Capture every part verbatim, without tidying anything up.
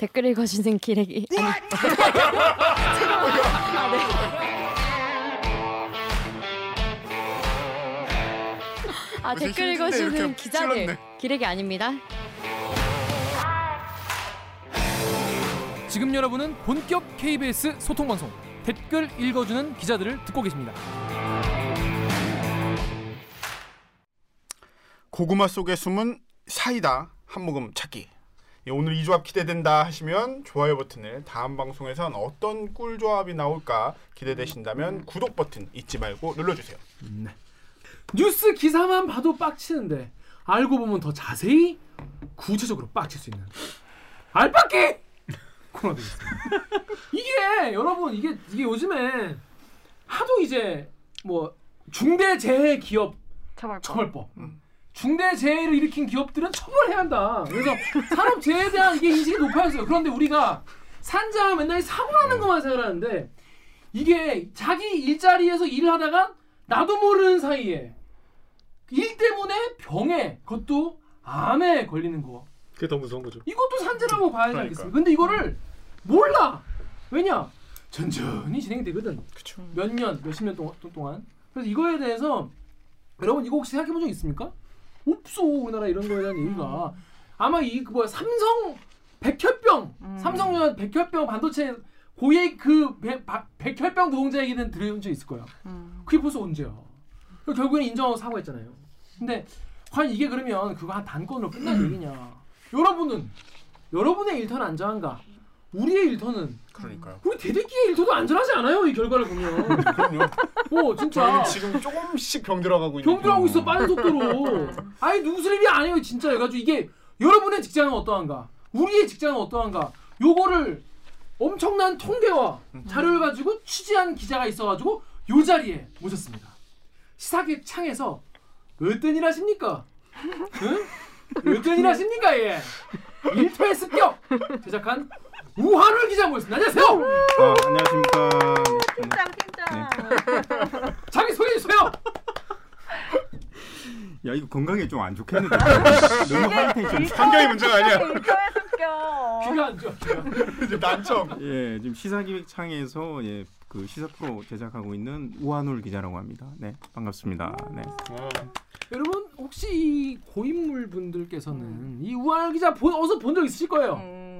댓글 읽어주는 기레기. 아니. 아, 댓글 읽어주는 기자들. 기레기 아닙니다. 지금 여러분은 본격 케이비에스 소통방송 댓글 읽어주는 기자들을 듣고 계십니다. 고구마 속에 숨은 사이다 한 모금 찾기. 예, 오늘 이 조합 기대된다 하시면 좋아요 버튼을, 다음 방송에선 어떤 꿀 조합이 나올까 기대되신다면 구독 버튼 잊지 말고 눌러주세요. 네. 뉴스 기사만 봐도 빡치는데 알고 보면 더 자세히 구체적으로 빡칠 수 있는 알빡기 코너 되겠습니다. 이게 여러분 이게 이게 요즘에 하도 이제 뭐 중대재해 기업 처벌법. 처벌법. 음. 중대재해를 일으킨 기업들은 처벌해야 한다. 그래서 산업재해에 대한 이게 인식이 높아졌어요. 그런데 우리가 산자 맨날 사고나는 것만 생각하는데 이게 자기 일자리에서 일을 하다가 나도 모르는 사이에 일 때문에 병에, 그것도 암에 걸리는 거. 그게 더 무서운 거죠. 이것도 산재라고 봐야 그러니까. 되겠어요. 근데 이거를 몰라. 왜냐? 천천히 진행이 되거든. 그쵸. 몇 년, 몇십 년 동안, 동안. 그래서 이거에 대해서 여러분 이거 혹시 생각해 본 적 있습니까? 없어. 우리나라 이런 거에 대한 얘기가 음. 아마 이 그 뭐야 삼성 백혈병 음. 삼성전자 백혈병 반도체 고액 그 배, 바, 백혈병 노동자 얘기는 들은 적 있을 거야. 음. 그게 벌써 언제야. 결국엔 인정하고 사과했잖아요. 근데 과연 이게 그러면 그거 한 단건으로 끝난 얘기냐. 여러분은 여러분의 일터는 안전한가? 우리의 일터는 그러니까요. 우리 대대기의 일터도 안전하지 않아요. 이 결과를 보면. 그럼요. 오 진짜. 지금 조금씩 병들어가고 있는. 병들어가고 있어 빠른 속도로. 아니 누수리비 아니에요 진짜. 해가지고 이게 여러분의 직장은 어떠한가? 우리의 직장은 어떠한가? 요거를 엄청난 통계와 자료를 가지고 취재한 기자가 있어가지고 요 자리에 모셨습니다. 시사기획창에서 어떤 일 하십니까? 응? 어떤 일 하십니까 얘? 일터의 습격 제작한. 우한울 기자 모셨습니다. 안녕하세요. 아, 안녕하십니까. 팀장 팀장. 네. 자기 소개해 주세요. 야 이거 건강에 좀 안 좋겠는데. 너무 하이텐션. 환경이 문제가 아니야. 일터의 습격. 귀가 안 좋아. 이제 난청. 예, 지금 시사기획창에서 예, 그 시사 프로 제작하고 있는 우한울 기자라고 합니다. 네, 반갑습니다. 네. 여러분 혹시 이 고인물 분들께서는 음. 이 우한울 기자 본, 어서 본 적 있으실 거예요. 음.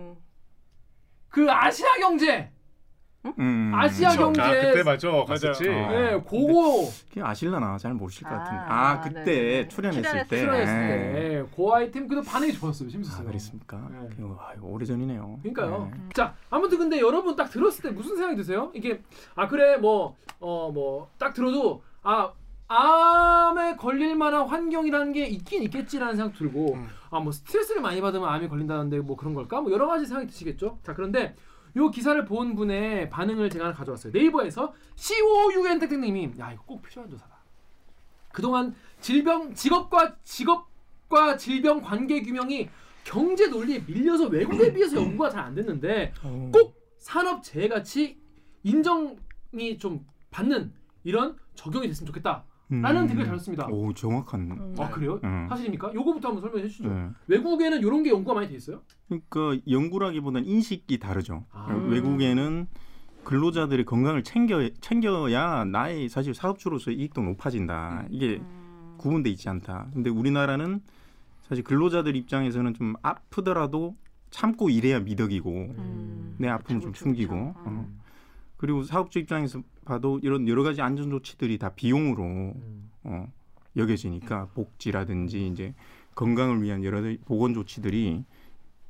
그 아시아 경제, 음, 아시아 그쵸. 경제 아, 그때 맞죠, 맞았지. 네, 아, 그거 아실라나 잘 모르실 것 같은데. 아, 아 그때 네. 출연했을, 출연했을 때, 출연했을 때, 네. 그 아이템 그때 반응이 좋았어요, 재밌었어요. 아, 그랬습니까? 네. 아, 이거 오래 전이네요. 그러니까요. 네. 자, 아무튼 근데 여러분 딱 들었을 때 무슨 생각이 드세요? 이게 아 그래 뭐 어 뭐 딱 들어도 아 암에 걸릴 만한 환경이라는 게 있긴 있겠지라는 생각 들고 음. 아 뭐 스트레스를 많이 받으면 암이 걸린다는데 뭐 그런 걸까? 뭐 여러 가지 생각이 드시겠죠? 자 그런데 요 기사를 본 분의 반응을 제가 하나 가져왔어요. 네이버에서 씨오유엔땡땡님이 야 이거 꼭 필요한 조사다. 그동안 질병, 직업과 직업과 질병 관계 규명이 경제 논리에 밀려서 외국에 비해서 연구가 잘 안 됐는데 꼭 산업재해같이 인정이 좀 받는 이런 적용이 됐으면 좋겠다. 라는 음. 댓글 달렸습니다. 오 정확한. 음. 아 그래요? 음. 사실입니까? 요거부터 한번 설명해 주시죠. 네. 외국에는 이런 게 연구가 많이 돼 있어요? 그러니까 연구라기보다는 인식이 다르죠. 아. 외국에는 근로자들의 건강을 챙겨 챙겨야 나의 사실 사업주로서의 이익도 높아진다. 음. 이게 음. 구분돼 있지 않다. 근데 우리나라는 사실 근로자들 입장에서는 좀 아프더라도 참고 일해야 미덕이고 음. 내 아픔을 좀 숨기고. 어. 그리고 사업주 입장에서 봐도 이런 여러 가지 안전 조치들이 다 비용으로 음. 어, 여겨지니까 복지라든지 이제 건강을 위한 여러 보건 조치들이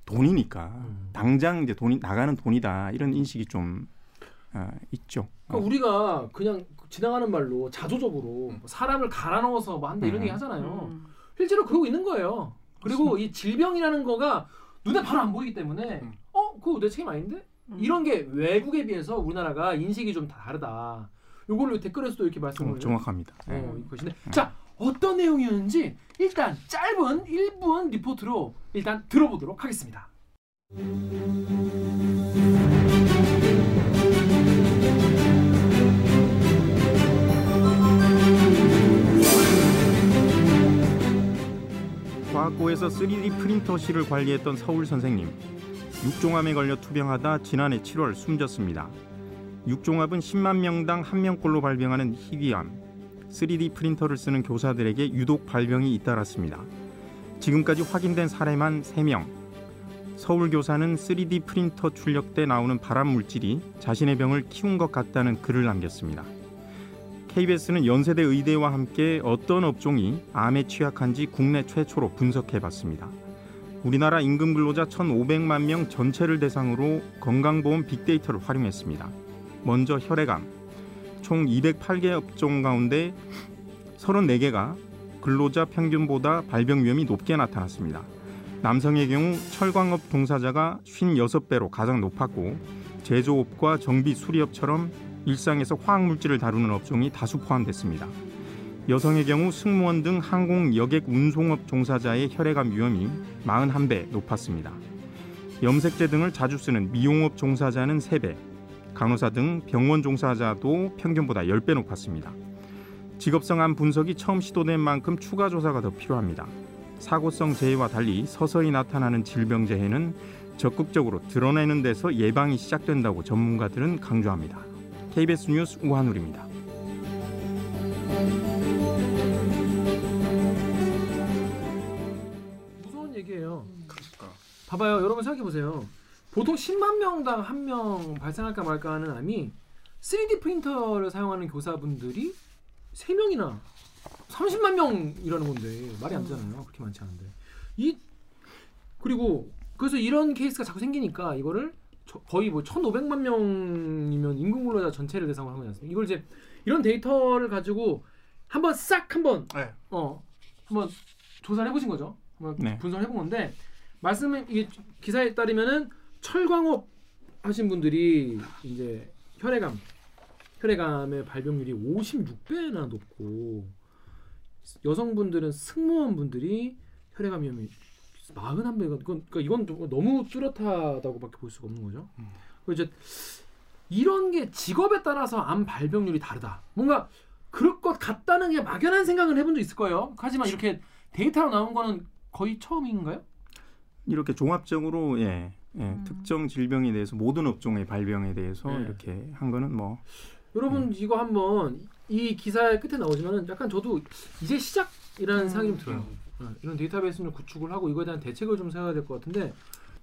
돈이니까 음. 당장 이제 돈이 나가는 돈이다 이런 인식이 좀 어, 있죠. 그러니까 어. 우리가 그냥 지나가는 말로 자조적으로 음. 사람을 갈아 넣어서 뭐 한다 이런 음. 얘기 하잖아요. 음. 실제로 그러고 있는 거예요. 그리고 그렇습니다. 이 질병이라는 거가 눈에 바로 안 보이기 때문에 음. 어 그거 내 책임 아닌데? 이런 게 외국에 비해서 우리나라가 인식이 좀 다르다. 요걸로 댓글에서도 이렇게 말씀을. 어, 정확합니다. 네. 어, 이것이네. 네. 자, 어떤 내용이었는지 일단 짧은 일 분 리포트로 일단 들어보도록 하겠습니다. 과학고에서 쓰리디 프린터실을 관리했던 서울 선생님. 육종암에 걸려 투병하다 지난해 칠월 숨졌습니다. 육종암은 십만 명당 한 명꼴로 발병하는 희귀암. 쓰리디 프린터를 쓰는 교사들에게 유독 발병이 잇따랐습니다. 지금까지 확인된 사례만 세 명. 서울 교사는 쓰리디 프린터 출력 때 나오는 발암 물질이 자신의 병을 키운 것 같다는 글을 남겼습니다. 케이비에스는 연세대 의대와 함께 어떤 업종이 암에 취약한지 국내 최초로 분석해봤습니다. 우리나라 임금 근로자 천오백만 명 전체를 대상으로 건강보험 빅데이터를 활용했습니다. 먼저 혈액암. 총 이백팔 개 업종 가운데 삼십사 개가 근로자 평균보다 발병 위험이 높게 나타났습니다. 남성의 경우 철광업 종사자가 오십육 배로 가장 높았고, 제조업과 정비 수리업처럼 일상에서 화학물질을 다루는 업종이 다수 포함됐습니다. 여성의 경우 승무원 등 항공, 여객, 운송업 종사자의 혈액암 위험이 사십일 배 높았습니다. 염색제 등을 자주 쓰는 미용업 종사자는 세 배, 간호사 등 병원 종사자도 평균보다 십 배 높았습니다. 직업성 암 분석이 처음 시도된 만큼 추가 조사가 더 필요합니다. 사고성 재해와 달리 서서히 나타나는 질병 재해는 적극적으로 드러내는 데서 예방이 시작된다고 전문가들은 강조합니다. 케이비에스 뉴스 우한울입니다. 무서운 얘기예요. 그러니까. 봐봐요. 여러분 생각해보세요. 보통 십만 명당 한 명 발생할까 말까 하는 암이 쓰리디 프린터를 사용하는 교사분들이 세 명이나 삼십만 명이라는 건데 말이 안 되잖아요. 그렇게 많지 않은데. 이 그리고 그래서 이런 케이스가 자꾸 생기니까 이거를 거의 뭐 천오백만 명이면 임금근로자 전체를 대상으로 한 거지 않습니까? 이걸 이제 이런 데이터를 가지고 한번 싹 한번 네. 어 한번 조사를 해보신 거죠. 네. 분석을 해본 건데 말씀은 이게 기사에 따르면은 철광업 하신 분들이 이제 혈액암, 혈액암의 발병률이 오십육 배나 높고, 여성분들은 승무원분들이 혈액암 위험이 사십일 배가 그러니까 이건 너무 뚜렷하다고밖에 볼 수가 없는 거죠. 음. 그리고 이제 이런 게 직업에 따라서 암 발병률이 다르다. 뭔가 그럴 것 같다는 게 막연한 생각을 해본 적 있을 거예요. 하지만 이렇게 데이터로 나온 거는 거의 처음인가요? 이렇게 종합적으로 예. 예, 음. 특정 질병에 대해서 모든 업종의 발병에 대해서 네. 이렇게 한 거는 뭐 여러분 음. 이거 한번 이 기사의 끝에 나오지만은 약간 저도 이제 시작이라는 음. 생각이 좀 들어요. 네. 이런 데이터베이스를 구축을 하고 이거에 대한 대책을 좀 세워야 될 것 같은데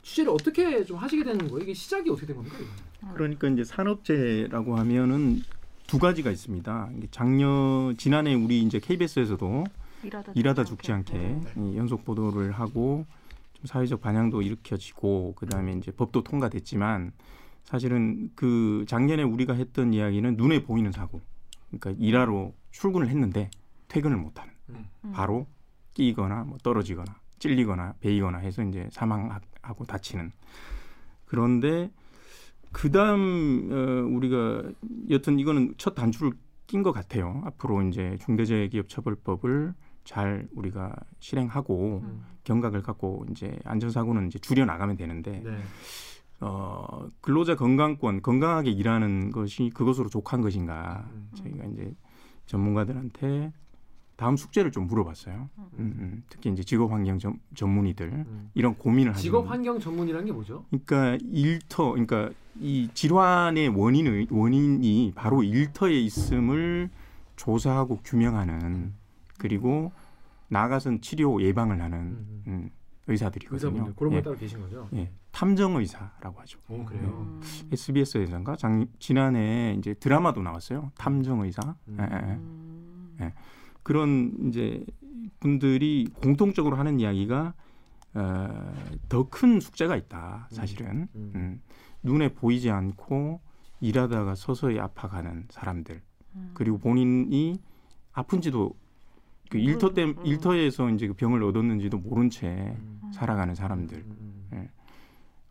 취재를 어떻게 좀 하시게 되는 거예요? 이게 시작이 어떻게 된 겁니까? 이거는? 그러니까 이제 산업재해라고 하면은 두 가지가 있습니다. 작년 지난해 우리 이제 케이비에스에서도 일하다, 일하다 죽지 않게, 않게 네. 연속 보도를 하고. 사회적 반향도 일으켜지고 그다음에 이제 법도 통과됐지만 사실은 그 작년에 우리가 했던 이야기는 눈에 보이는 사고. 그러니까 일하러 출근을 했는데 퇴근을 못하는. 음. 바로 끼거나 뭐 떨어지거나 찔리거나 베이거나 해서 이제 사망하고 다치는. 그런데 그다음 어, 우리가 여튼 이거는 첫 단추를 낀 것 같아요. 앞으로 이제 중대재해기업처벌법을 잘 우리가 실행하고 음. 경각을 갖고 이제 안전사고는 이제 줄여 나가면 되는데 네. 어, 근로자 건강권 건강하게 일하는 것이 그것으로 족한 것인가 음. 저희가 이제 전문가들한테 다음 숙제를 좀 물어봤어요. 음. 음, 특히 이제 직업환경 점, 전문의들 음. 이런 고민을 하죠. 직업환경 전문이라는 게 뭐죠? 그러니까 일터 그러니까 이 질환의 원인을 원인이 바로 일터에 있음을 조사하고 규명하는. 음. 그리고 나가선 치료 예방을 하는 음, 음, 의사들이거든요. 의사분들 그런 걸 예, 따로 계신 거죠? 예, 탐정 의사라고 하죠. 오, 그래요. 예, 에스비에스 의사인가? 장, 지난해 이제 드라마도 나왔어요. 탐정 의사. 음. 예, 예, 예. 그런 이제 분들이 공통적으로 하는 이야기가 어, 더 큰 숙제가 있다. 사실은 음, 음. 음, 눈에 보이지 않고 일하다가 서서히 아파가는 사람들 음. 그리고 본인이 아픈지도 그 일터 때 음. 일터에서 이제 병을 얻었는지도 모른 채 음. 살아가는 사람들 음. 예.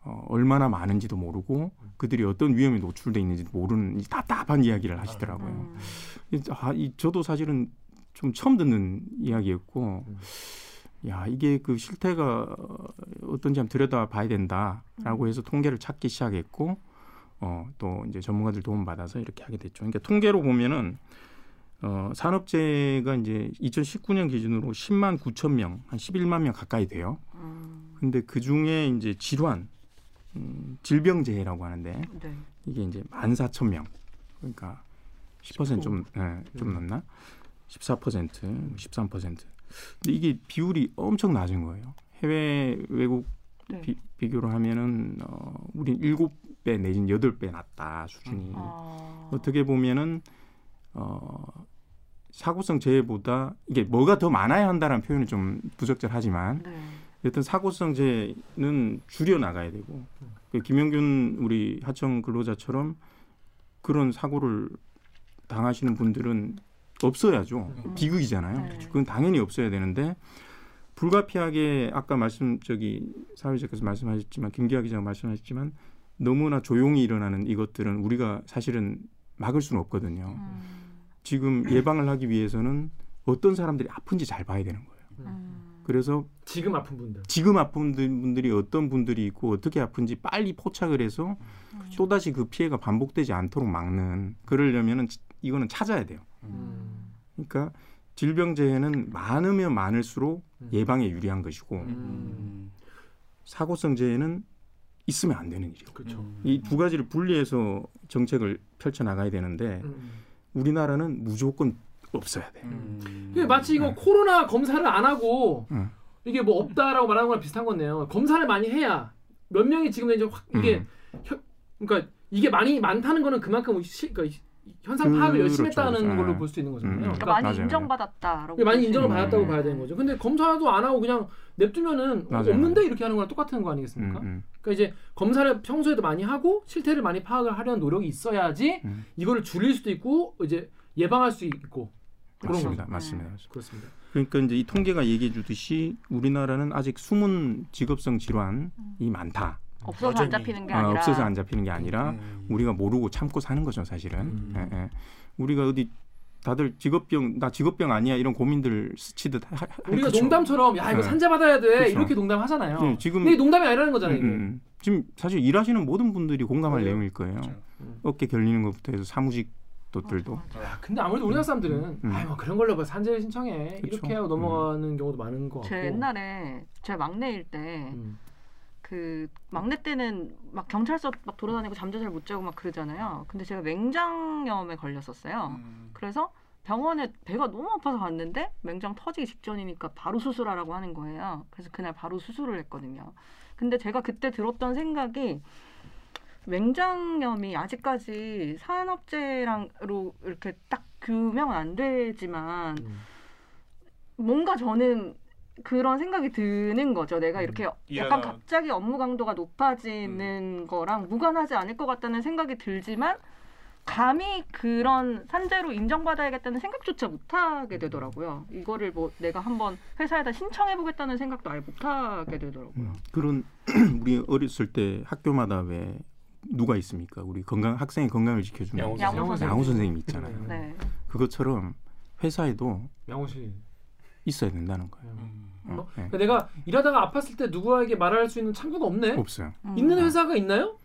어, 얼마나 많은지도 모르고 그들이 어떤 위험에 노출돼 있는지도 모르는 답답한 이야기를 하시더라고요. 음. 아, 이, 저도 사실은 좀 처음 듣는 이야기였고, 음. 야 이게 그 실태가 어떤지 한번 들여다봐야 된다라고 해서 통계를 찾기 시작했고, 어, 또 이제 전문가들 도움 받아서 이렇게 하게 됐죠. 그러니까 통계로 보면은. 어, 산업재해가 이제 이천십구 년 기준으로 십만 구천 명, 한 십일만 명 가까이 돼요. 근데 그 중에 이제 질환, 음, 질병재해라고 하는데 네. 이게 이제 만 사천 명 그러니까 십 퍼센트 좀, 네, 좀 넘나? 십사 퍼센트, 십삼 퍼센트. 근데 이게 비율이 엄청 낮은 거예요. 해외 외국 네. 비, 비교로 하면은 어, 우린 일곱 배 내지는 여덟 배 낮다 수준이. 아. 어떻게 보면은 어, 사고성 재해보다 이게 뭐가 더 많아야 한다라는 표현이 좀 부적절하지만 네. 여튼 사고성 재해는 줄여 나가야 되고 그 김영균 우리 하청 근로자처럼 그런 사고를 당하시는 분들은 없어야죠. 음. 비극이잖아요. 네. 그건 당연히 없어야 되는데 불가피하게 아까 말씀 저기 사회자께서 말씀하셨지만 김기화 기자가 말씀하셨지만 너무나 조용히 일어나는 이것들은 우리가 사실은 막을 수는 없거든요. 음. 지금 예방을 하기 위해서는 어떤 사람들이 아픈지 잘 봐야 되는 거예요. 음. 그래서 지금 아픈 분들. 지금 아픈 분들이 어떤 분들이 있고 어떻게 아픈지 빨리 포착을 해서 음. 또다시 그 피해가 반복되지 않도록 막는. 그러려면은 이거는 찾아야 돼요. 음. 그러니까 질병재해는 많으면 많을수록 예방에 유리한 것이고 음. 사고성 재해는 있으면 안 되는 일이에요. 그렇죠. 이 두 가지를 분리해서 정책을 펼쳐나가야 되는데 음. 우리나라는 무조건 없어야 돼. 음. 마치 이거 네. 코로나 검사를 안 하고 음. 이게 뭐 없다라고 말하는 거랑 비슷한 건데요. 검사를 많이 해야 몇 명이 지금 이제 확 이게 음. 혀, 그러니까 이게 많이 많다는 거는 그만큼 시, 그러니까 현상 파악을 그, 열심히 그렇죠. 했다는 네. 걸로 볼 수 있는 거잖아요. 음. 그러니까 많이 맞아요. 인정받았다라고. 많이 인정을 받았다고 음. 봐야 되는 거죠. 근데 검사도 안 하고 그냥 냅두면은 맞아요. 없는데 이렇게 하는 거랑 똑같은 거 아니겠습니까? 음, 음. 그러니까 이제 검사를 평소에도 많이 하고 실태를 많이 파악을 하려는 노력이 있어야지 음. 이거를 줄일 수도 있고 이제 예방할 수 있고 그런 맞습니다. 거죠. 맞습니다. 네. 그렇습니다. 그러니까 이제 이 통계가 얘기해 주듯이 우리나라는 아직 숨은 직업성 질환이 많다. 없어서 여전히. 안 잡히는 게 아니라, 아, 없어서 안 잡히는 게 아니라 음. 우리가 모르고 참고 사는 거죠 사실은. 음. 예, 예. 우리가 어디 다들 직업병 나 직업병 아니야 이런 고민들 스치듯 하, 하, 우리가 그쵸? 농담처럼 야 이거 예. 산재 받아야 돼 그쵸? 이렇게 농담하잖아요. 예, 지금, 근데 농담이 아니라는 거잖아요. 음, 음. 지금 사실 일하시는 모든 분들이 공감할 네. 내용일 거예요. 음. 어깨 결리는 것부터 해서 사무직 도들도. 아, 근데 아무래도 우리나라 사람들은 음, 음. 아유 그런 걸로 봐 산재 신청해 그쵸? 이렇게 하고 넘어가는 음. 경우도 많은 거 같고. 제 옛날에 제 막내일 때. 음. 그 막내 때는 막 경찰서 막 돌아다니고 잠도 잘 못 자고 막 그러잖아요. 근데 제가 맹장염에 걸렸었어요. 음. 그래서 병원에 배가 너무 아파서 갔는데 맹장 터지기 직전이니까 바로 수술하라고 하는 거예요. 그래서 그날 바로 수술을 했거든요. 근데 제가 그때 들었던 생각이 맹장염이 아직까지 산업재해랑으로 이렇게 딱 규명은 안 되지만 음. 뭔가 저는 그런 생각이 드는 거죠. 내가 이렇게 음, 약간 갑자기 업무 강도가 높아지는 음. 거랑 무관하지 않을 것 같다는 생각이 들지만 감히 그런 산재로 인정받아야겠다는 생각조차 못하게 되더라고요. 이거를 뭐 내가 한번 회사에다 신청해보겠다는 생각도 아예 못하게 되더라고요. 음, 그런 우리 어렸을 때 학교마다 왜 누가 있습니까? 우리 건강 학생의 건강을 지켜주는 양호, 양호, 양호, 선생님. 양호 선생님이 있잖아요. 네. 그것처럼 회사에도 양호 선생님 있어야 된다는 거예요. 음. 어, 어? 네. 내가 일하다가 아팠을 때 누구에게 말할 수 있는 창구가 없네. 없어요. 음. 있는 회사가 있나요?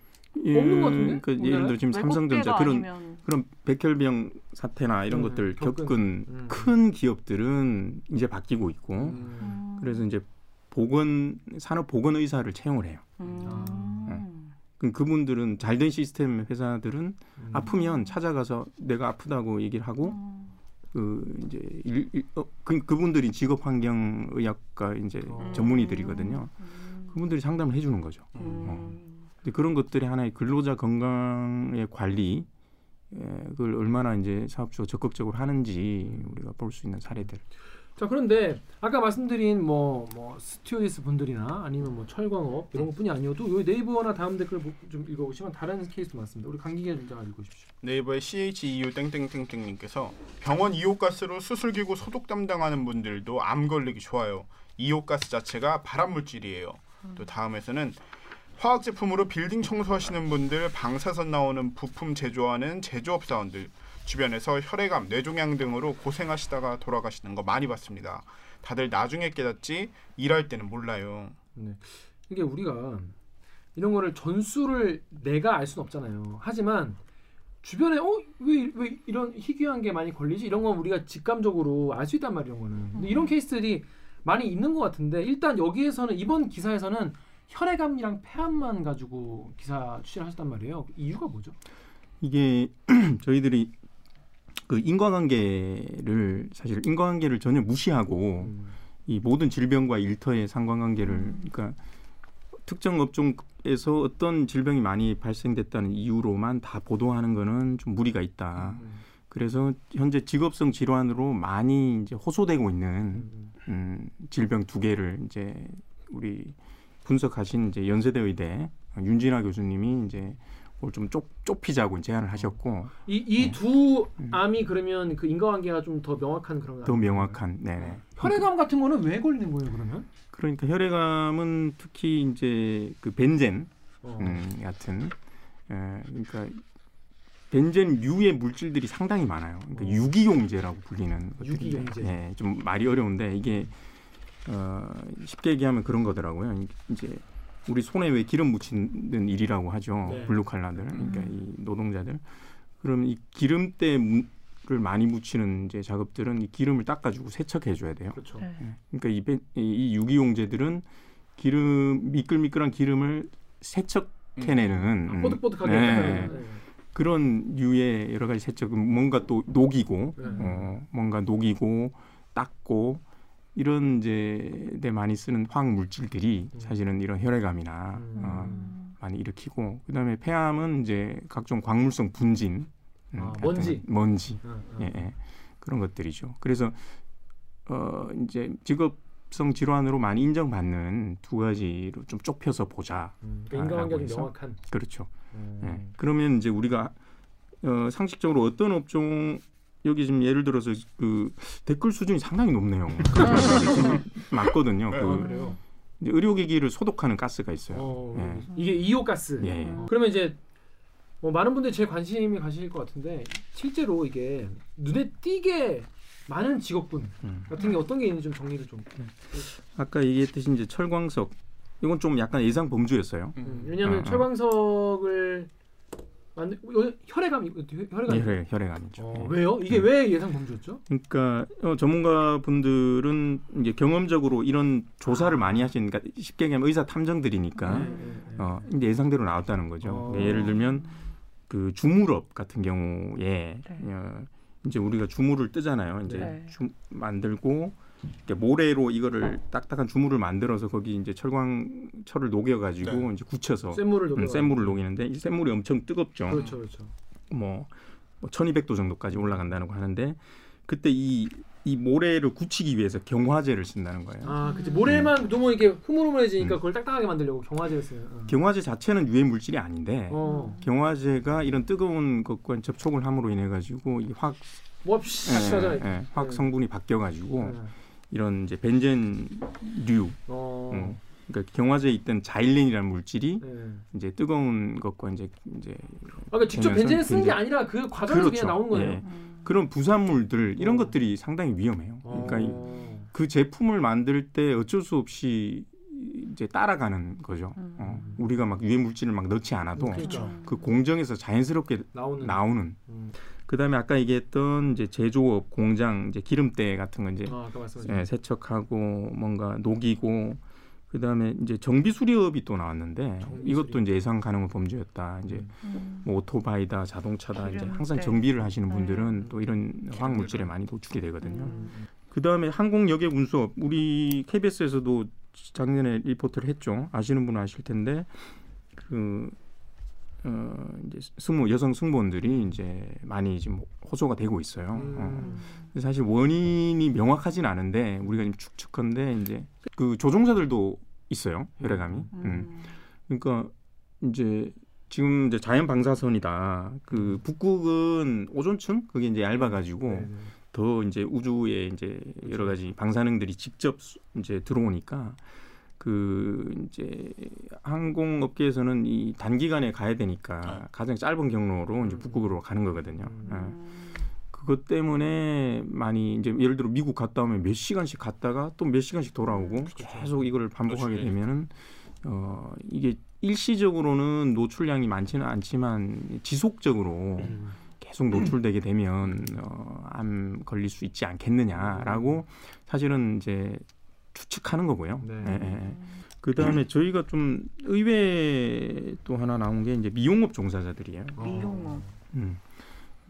예, 없는 것 같은데. 그러니까 예를 들어 지금 삼성전자 그런 아니면... 그런 백혈병 사태나 이런 음, 것들 겪은 음. 큰 기업들은 이제 바뀌고 있고 음. 그래서 이제 보건 산업 보건 의사를 채용을 해요. 음. 음. 그럼 그분들은 잘된 시스템 회사들은 음. 아프면 찾아가서 내가 아프다고 얘기를 하고. 음. 그 이제 일, 일, 어, 그 그분들이 직업 환경 의학과 이제 어. 전문의들이거든요. 음. 그분들이 상담을 해주는 거죠. 음. 어. 근데 그런 것들이 하나의 근로자 건강의 관리 그걸 얼마나 이제 사업주가 적극적으로 하는지 우리가 볼 수 있는 사례들. 자 그런데 아까 말씀드린 뭐, 뭐 스튜어디스 분들이나 아니면 뭐 철광업 이런 것뿐이 아니어도 요 네이버나 다음 댓글 좀 읽어보시면 다른 케이스도 많습니다. 우리 강기계 기자가 읽어주십시오. 네이버의 씨에이치이유 땡땡땡땡님께서 병원 이호가스로 수술기구 소독 담당하는 분들도 암 걸리기 좋아요. 이호가스 자체가 발암물질이에요. 음. 또 다음에서는 화학제품으로 빌딩 청소하시는 분들, 방사선 나오는 부품 제조하는 제조업사원들 주변에서 혈액암, 뇌종양 등으로 고생하시다가 돌아가시는 거 많이 봤습니다. 다들 나중에 깨닫지 일할 때는 몰라요. 네. 이게 우리가 이런 거를 전수를 내가 알 수는 없잖아요. 하지만 주변에 어? 왜, 왜 이런 희귀한 게 많이 걸리지? 이런 건 우리가 직감적으로 알 수 있단 말이에요. 이런 거는. 근데 이런 케이스들이 많이 있는 것 같은데 일단 여기에서는 이번 기사에서는 혈액암이랑 폐암만 가지고 기사 취재를 하셨단 말이에요. 이유가 뭐죠? 이게 저희들이 그 인과관계를 사실 인과관계를 전혀 무시하고 음. 이 모든 질병과 일터의 상관관계를 음. 그러니까 특정 업종에서 어떤 질병이 많이 발생됐다는 이유로만 다 보도하는 거는 좀 무리가 있다. 음. 그래서 현재 직업성 질환으로 많이 이제 호소되고 있는 음, 질병 두 개를 이제 우리 분석하신 이제 연세대 의대 윤진아 교수님이 이제 좀 좁, 좁히자고 제안을 하셨고 이 이 두 네. 암이 그러면 그 인과관계가 좀 더 명확한 그런 더 명확한 네네 혈액암 같은 거는 왜 걸리는 거예요 그러면? 그러니까 혈액암은 특히 이제 그 벤젠 어. 음, 같은 에, 그러니까 벤젠류의 물질들이 상당히 많아요. 그러니까 어. 유기용제라고 불리는 유기용제 네, 좀 말이 어려운데 이게 어, 쉽게 얘기하면 그런 거더라고요. 이제 우리 손에 왜 기름 묻히는 일이라고 하죠. 네. 블루칼라들, 그러니까 음. 이 노동자들. 그럼 이 기름때를 많이 묻히는 이제 작업들은 이 기름을 닦아주고 세척해줘야 돼요. 그렇죠. 네. 그러니까 이, 배, 이 유기용제들은 기름 미끌미끌한 기름을 세척해내는 음. 아, 뽀득뽀득하게 네. 네. 그런 유의 여러 가지 세척은 뭔가 또 녹이고, 네. 어, 뭔가 녹이고 닦고. 이런 이제 데 많이 쓰는 화학 물질들이 사실은 이런 혈액암이나 음. 어, 많이 일으키고 그다음에 폐암은 이제 각종 광물성 분진 음, 아, 같은 먼지 먼지 아, 아. 예, 예. 그런 것들이죠. 그래서 어, 이제 직업성 질환으로 많이 인정받는 두 가지로 좀 좁혀서 보자. 음, 그러니까 인과관계가 명확한. 그렇죠. 음. 예. 그러면 이제 우리가 어, 상식적으로 어떤 업종 여기 지금 예를 들어서 그 댓글 수준이 상당히 높네요. 맞거든요. 네, 그 그래요. 이제 의료기기를 소독하는 가스가 있어요. 어, 예. 이게 이오 가스. 예. 어. 그러면 이제 뭐 많은 분들이 제일 관심이 가실 것 같은데 실제로 이게 눈에 띄게 많은 직업군 음. 같은 게 어떤 게 있는지 좀 정리를 좀. 음. 아까 얘기했듯이 이제 철광석 이건 좀 약간 예상 범주였어요. 음. 왜냐하면 어, 철광석을 만드, 혈액암, 혈액암, 예, 혈액암이죠. 어, 예. 왜요? 이게 음. 왜 예상 범주였죠? 그러니까 어, 전문가 분들은 이제 경험적으로 이런 조사를 아. 많이 하시니까 쉽게 얘기하면 의사 탐정들이니까 네, 네. 어, 이제 예상대로 나왔다는 거죠. 어. 예를 들면 그 주물업 같은 경우에 네. 어, 이제 우리가 주물을 뜨잖아요. 이제 네. 주, 만들고 이렇게 모래로 이거를 딱딱한 주물을 만들어서 거기 이제 철광 철을 녹여가지고 네. 이제 굳혀서 샘물을 녹여 음, 샘물을 녹이는데 이 샘물이 엄청 뜨겁죠. 그렇죠, 그렇죠. 뭐, 뭐 천이백 도 정도까지 올라간다고 하는데 그때 이 이 모래를 굳히기 위해서 경화제를 쓴다는 거예요. 아, 그치. 모래만 음. 너무 이렇게 흐물흐물해지니까 음. 그걸 딱딱하게 만들려고 경화제를 써요. 음. 경화제 자체는 유해 물질이 아닌데 어. 경화제가 이런 뜨거운 것과 접촉을 함으로 인해 가지고 이 화학 뭐 예, 예, 화학 성분이 네. 바뀌어 가지고. 네. 이런 이제 벤젠류, 어. 어, 그러니까 경화제에 있던 자일린이라는 물질이 네. 이제 뜨거운 것과 이제 이제 아, 그러니까 직접 벤젠을 쓰는 게 아니라 그 과정에서 그렇죠. 그냥 나온 거예요. 예. 음. 그런 부산물들 이런 어. 것들이 상당히 위험해요. 어. 그러니까 이, 그 제품을 만들 때 어쩔 수 없이 이제 따라가는 거죠. 음. 어, 우리가 막 유해 물질을 막 넣지 않아도 음, 그렇죠. 그 공정에서 자연스럽게 나오는. 나오는. 음. 그다음에 아까 얘기했던 이제 제조업, 공장, 이제 기름때 같은 건 이제 아, 예, 세척하고 뭔가 녹이고 그다음에 이제 정비 수리업이 또 나왔는데 정비수리. 이것도 이제 예상 가능한 범주였다. 이제 음. 뭐 오토바이다, 자동차다 이제 항상 때. 정비를 하시는 분들은 음. 또 이런 화학 물질에 많이 노출이 되거든요. 음. 그다음에 항공 여객 운수업 우리 케이비에스에서도 작년에 리포트를 했죠. 아시는 분은 아실 텐데 그. 어 이제 승무 여성 승무원들이 이제 많이 지금 호소가 되고 있어요. 음. 어. 사실 원인이 명확하진 않은데 우리가 지금 추측컨대 이제 그 조종사들도 있어요 혈액암이. 음. 음. 그러니까 이제 지금 이제 자연 방사선이다. 그 북극은 오존층 그게 이제 얇아가지고 네네. 더 이제 우주에 이제 여러 가지 방사능들이 직접 이제 들어오니까. 그 이제 항공업계에서는 이 단기간에 가야 되니까 가장 짧은 경로로 이제 북극으로 가는 거거든요. 음. 예. 그것 때문에 많이 이제 예를 들어 미국 갔다 오면 몇 시간씩 갔다가 또 몇 시간씩 돌아오고 그렇죠. 계속 이걸 반복하게 그렇지. 되면은 어 이게 일시적으로는 노출량이 많지는 않지만 지속적으로 음. 계속 노출되게 되면 어, 암 걸릴 수 있지 않겠느냐라고 사실은 이제 추측하는 거고요. 네. 예, 예. 그다음에 음. 저희가 좀 의외 또 하나 나온 게 이제 미용업 종사자들이에요. 미용업. 음.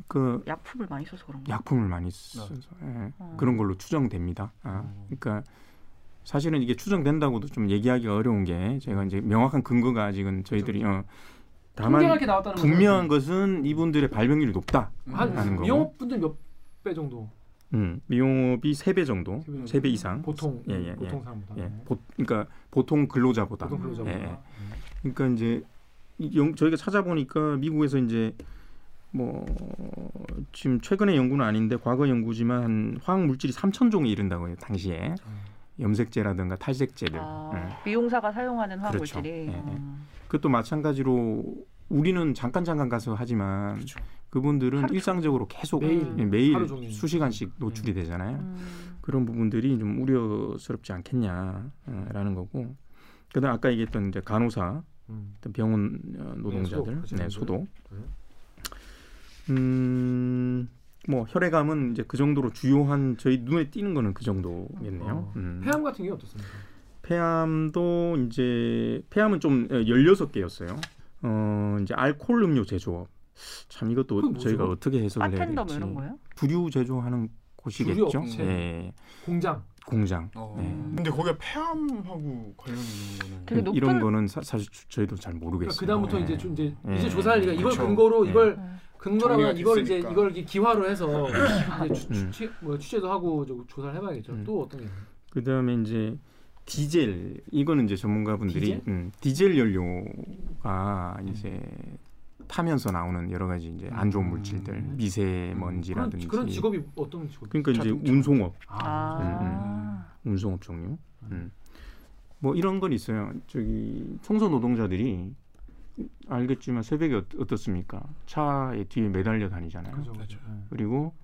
그 약품을 많이 써서 그런 거예요. 약품을 많이 써서 네. 예. 어. 그런 걸로 추정됩니다. 아. 그러니까 사실은 이게 추정된다고도 좀 얘기하기가 어려운 게 제가 이제 명확한 근거가 아직은 저희들이 어, 다만 분명한 것은 이분들의 발병률이 높다라는 음. 거고. 미용업 분들 몇 배 정도? 음, 미용업이 세 배 정도, 세 배 이상. 보통 예, 예, 보통 사람보다. 예. 보, 그러니까 보통 근로자보다. 보통 근로자보다. 예. 음. 그러니까 이제 영, 저희가 찾아보니까 미국에서 이제 뭐 지금 최근의 연구는 아닌데 과거 연구지만 화학 물질이 삼천 종에 이른다고 해요. 당시에 염색제라든가 탈색제들. 아, 네. 미용사가 사용하는 화학 그렇죠. 물질이. 네. 음. 그것도 마찬가지로 우리는 잠깐 잠깐 가서 하지만 그렇죠. 그분들은 일상적으로 계속 매일, 매일 수시간씩 노출이 되잖아요. 음. 그런 부분들이 좀 우려스럽지 않겠냐라는 거고. 그다음 아까 얘기했던 이제 간호사, 음. 병원 노동자들, 네, 소독. 네, 음, 뭐 혈액암은 이제 그 정도로 주요한 저희 눈에 띄는 거는 그 정도겠네요. 음. 폐암 같은 게 어떻습니까? 폐암도 이제 폐암은 좀 열여섯 개였어요. 어, 이제 알코올 음료 제조업. 참 이것도 저희가 어떻게 해석을 해야 될지. 부류 제조하는 곳이겠죠. 네. 공장. 공장. 어. 네. 근데 거기가 폐암하고 관련이 있는 거는 높은... 이런 거는 사, 사실 저희도 잘 모르겠어요. 그러니까 그다음부터 네. 이제 좀 이제 네. 이제 조사할 리가 이걸 그렇죠. 근거로 네. 이걸 네. 근거라면 이걸 됐으니까. 이제 이걸 기화로 해서 이제 추, 음. 취, 뭐 취재도 하고 좀 조사를 해봐야겠죠. 음. 또 어떤 게 있나요? 그다음에 이제 디젤 이거는 이제 전문가분들이 디젤, 음, 디젤 연료가 음. 이제 타면서 나오는 여러 가지 이제 안 좋은 물질들, 음. 미세먼지라든지 그런, 그런 직업이 어떤 직업? 그러니까 이제 운송업, 아. 음, 음. 운송업 종류, 음. 뭐 이런 건 있어요. 저기 청소 노동자들이 알겠지만 새벽에 어, 어떻습니까? 차에 뒤에 매달려 다니잖아요. 그죠, 그죠. 그리고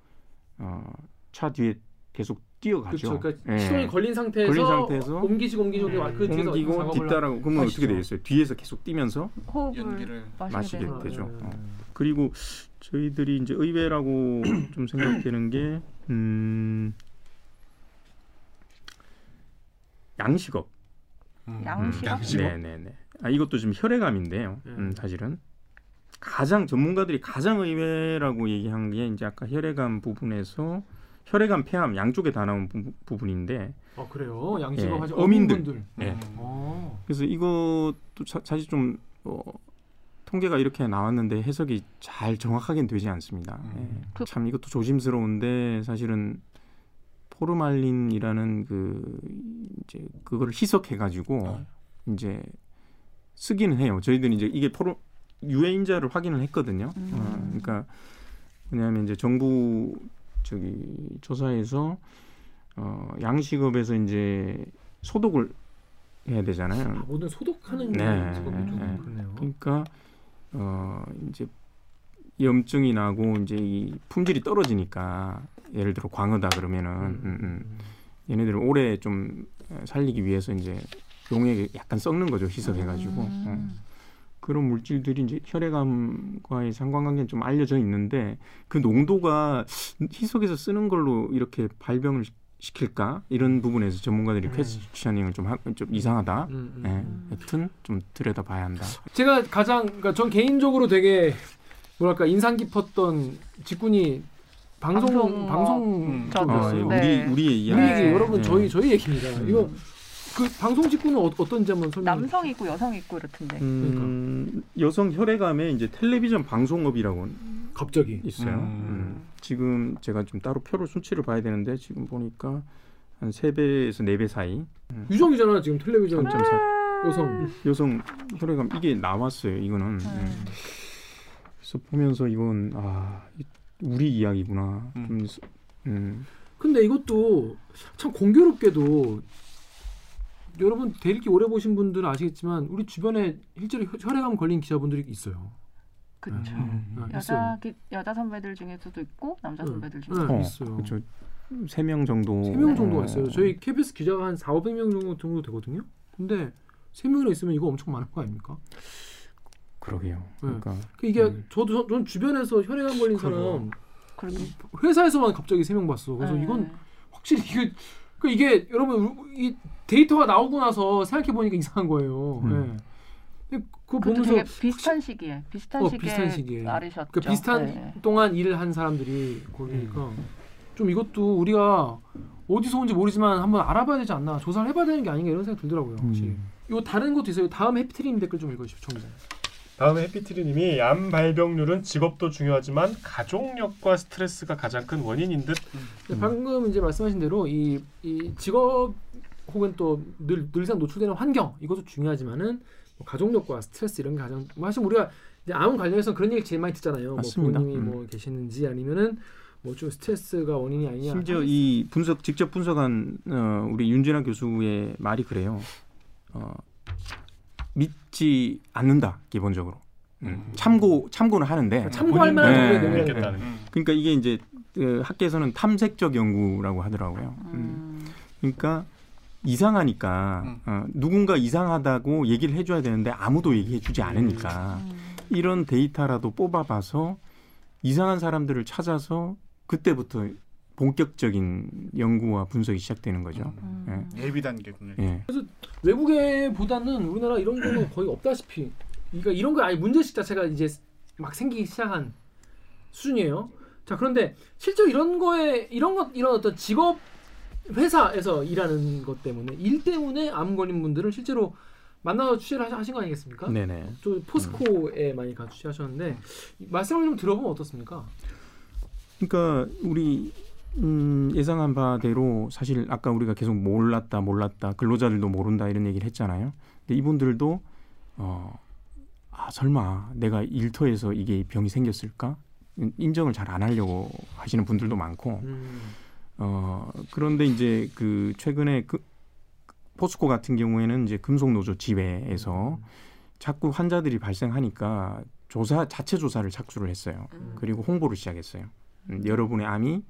어, 차 뒤에 계속 뛰어가죠. 그러니까 예. 시동이 걸린 상태에서, 걸린 상태에서 옮기시고 옮기시고 네. 그 뒤에서 옮기고 뒤따라고 그러면 하시죠. 어떻게 되겠어요? 뒤에서 계속 뛰면서 연기를 마시게 되죠. 되죠. 네. 어. 그리고 저희들이 이제 의외라고 좀 생각되는 게 음, 양식업. 음. 양식업. 네네네. 아 이것도 지금 혈액암인데요. 네. 음, 사실은 가장 전문가들이 가장 의외라고 얘기한 게 이제 아까 혈액암 부분에서. 혈액암, 폐암 양쪽에 다 나온 부, 부분인데. 아 그래요? 양식업 하죠. 예, 어민들. 예. 음. 그래서 이것도 자, 사실 좀 어, 통계가 이렇게 나왔는데 해석이 잘 정확하게는 되지 않습니다. 음. 예. 참 이것도 조심스러운데 사실은 포르말린이라는 그 이제 그거를 희석해가지고 아. 이제 쓰기는 해요. 저희들은 이제 이게 포르 유해인자를 확인을 했거든요. 음. 어, 그러니까 왜냐하면 이제 정부 저기 조사에서 어, 양식업에서 이제 소독을 해야 되잖아요. 아, 모든 소독하는 네, 양식업이 네, 좀 네. 그러네요. 그러니까 어, 이제 염증이 나고 이제 이 품질이 떨어지니까 예를 들어 광어다 그러면은 음, 음, 음. 얘네들을 오래 좀 살리기 위해서 이제 용액에 약간 썩는 거죠 희석해가지고 음. 어. 그런 물질들이 이제 혈액암과의 상관관계는 좀 알려져 있는데 그 농도가 희석해서 쓰는 걸로 이렇게 발병을 시킬까? 이런 부분에서 전문가들이 음. 퀘스처닝을 좀, 하, 좀 이상하다. 음, 음. 네. 여튼 좀 들여다봐야 한다. 제가 가장 그러니까 전 개인적으로 되게 뭐랄까 인상 깊었던 직군이 방송 방송, 방송 어, 예, 네. 우리 우리 얘기 네. 여러분 네. 저희 저희 얘기입니다. 음. 이거 그 방송 직군은 어, 어떤지 한번 설명. 남성 있고 여성 있고 이렇던데. 음, 그러니까. 여성 혈액암에 이제 텔레비전 방송업이라고 음. 갑자기 있어요. 음. 음. 지금 제가 좀 따로 표를 수치를 봐야 되는데 지금 보니까 한 세 배에서 네 배 사이. 음. 유정이잖아 지금 텔레비전 삼 점 사. 여성 여성 혈액암 이게 나왔어요. 이거는. 음. 음. 그래서 보면서 이건 아 우리 이야기구나. 음. 좀, 음. 근데 이것도 참 공교롭게도. 여러분 대리기 오래 보신 분들은 아시겠지만 우리 주변에 실제로 혈액암 걸린 기자분들이 있어요. 그렇죠. 음. 아, 여자 기, 여자 선배들 중에서도 있고 남자 선배들 중에도 네. 네. 어, 있어요. 그렇죠. 세 명 정도. 세 명 정도가 있어요. 어. 저희 케이비에스 기자가 한 사오백 명 정도, 정도 되거든요. 근데 세 명이나 있으면 이거 엄청 많은 거 아닙니까? 그러게요. 네. 그러니까 이게 음. 저도 전 주변에서 혈액암 걸린 그러게요. 사람 그러게요. 회사에서만 갑자기 세 명 봤어. 그래서 네. 이건 확실히 이게 그 이게 여러분 이 데이터가 나오고 나서 생각해 보니까 이상한 거예요. 음. 네. 그 보면서 되게 비슷한 시기에 비슷한, 어, 시기에 비슷한 시기에 말이셨죠. 그러니까 비슷한 네. 동안 일을 한 사람들이 거기니까 음. 좀 이것도 우리가 어디서 온지 모르지만 한번 알아봐야 되지 않나, 조사를 해봐야 되는 게 아닌가 이런 생각이 들더라고요. 확실히. 음. 요 다른 것도 있어요. 다음 해피트리님 댓글 좀 읽어주시죠. 정리자. 다음에 해피트리님이 암 발병률은 직업도 중요하지만 가족력과 스트레스가 가장 큰 원인인 듯. 음. 방금 이제 말씀하신 대로 이, 이 직업 혹은 또 늘, 늘상 노출되는 환경 이것도 중요하지만은 뭐 가족력과 스트레스 이런 게 가장. 사실 우리가 이제 암 관련해서 그런 얘기 제일 많이 듣잖아요. 맞습니다. 뭐 부모님이 음. 뭐 계시는지 아니면은 뭐 좀 스트레스가 원인이 아니냐. 심지어 이 분석 직접 분석한 어, 우리 윤진아 교수의 말이 그래요. 어, 믿지 않는다 기본적으로. 음. 참고 참고는 하는데 참고할 만한 정도는 네. 되겠다는. 그러니까 이게 이제 그 학계에서는 탐색적 연구라고 하더라고요. 음. 그러니까 이상하니까 음. 어, 누군가 이상하다고 얘기를 해줘야 되는데 아무도 얘기해주지 않으니까 음. 이런 데이터라도 뽑아봐서 이상한 사람들을 찾아서 그때부터 본격적인 연구와 분석이 시작되는 거죠. 음. 예. 예비 단계군요. 예. 그래서 외국에보다는 우리나라 이런 거는 거의 없다시피, 그러니까 이런 거 아예 문제식 자체가 이제 막 생기기 시작한 수준이에요. 자, 그런데 실제로 이런 거에 이런 것 이런 어떤 직업 회사에서 일하는 것 때문에 일 때문에 암 걸린 분들은 실제로 만나서 취재를 하신 거 아니겠습니까? 네네. 저 포스코에 음. 많이 가 취재하셨는데 말씀을 좀 들어보면 어떻습니까? 그러니까 우리 음, 예상한 바대로 사실 아까 우리가 계속 몰랐다 몰랐다 근로자들도 모른다 이런 얘기를 했잖아요. 근데 이분들도 어, 아 설마 내가 일터에서 이게 병이 생겼을까? 인정을 잘 안 하려고 하시는 분들도 많고 음. 어, 그런데 이제 그 최근에 그 포스코 같은 경우에는 이제 금속노조 지회에서 자꾸 환자들이 발생하니까 조사 자체 조사를 착수를 했어요. 음. 그리고 홍보를 시작했어요. 음, 여러분의 암이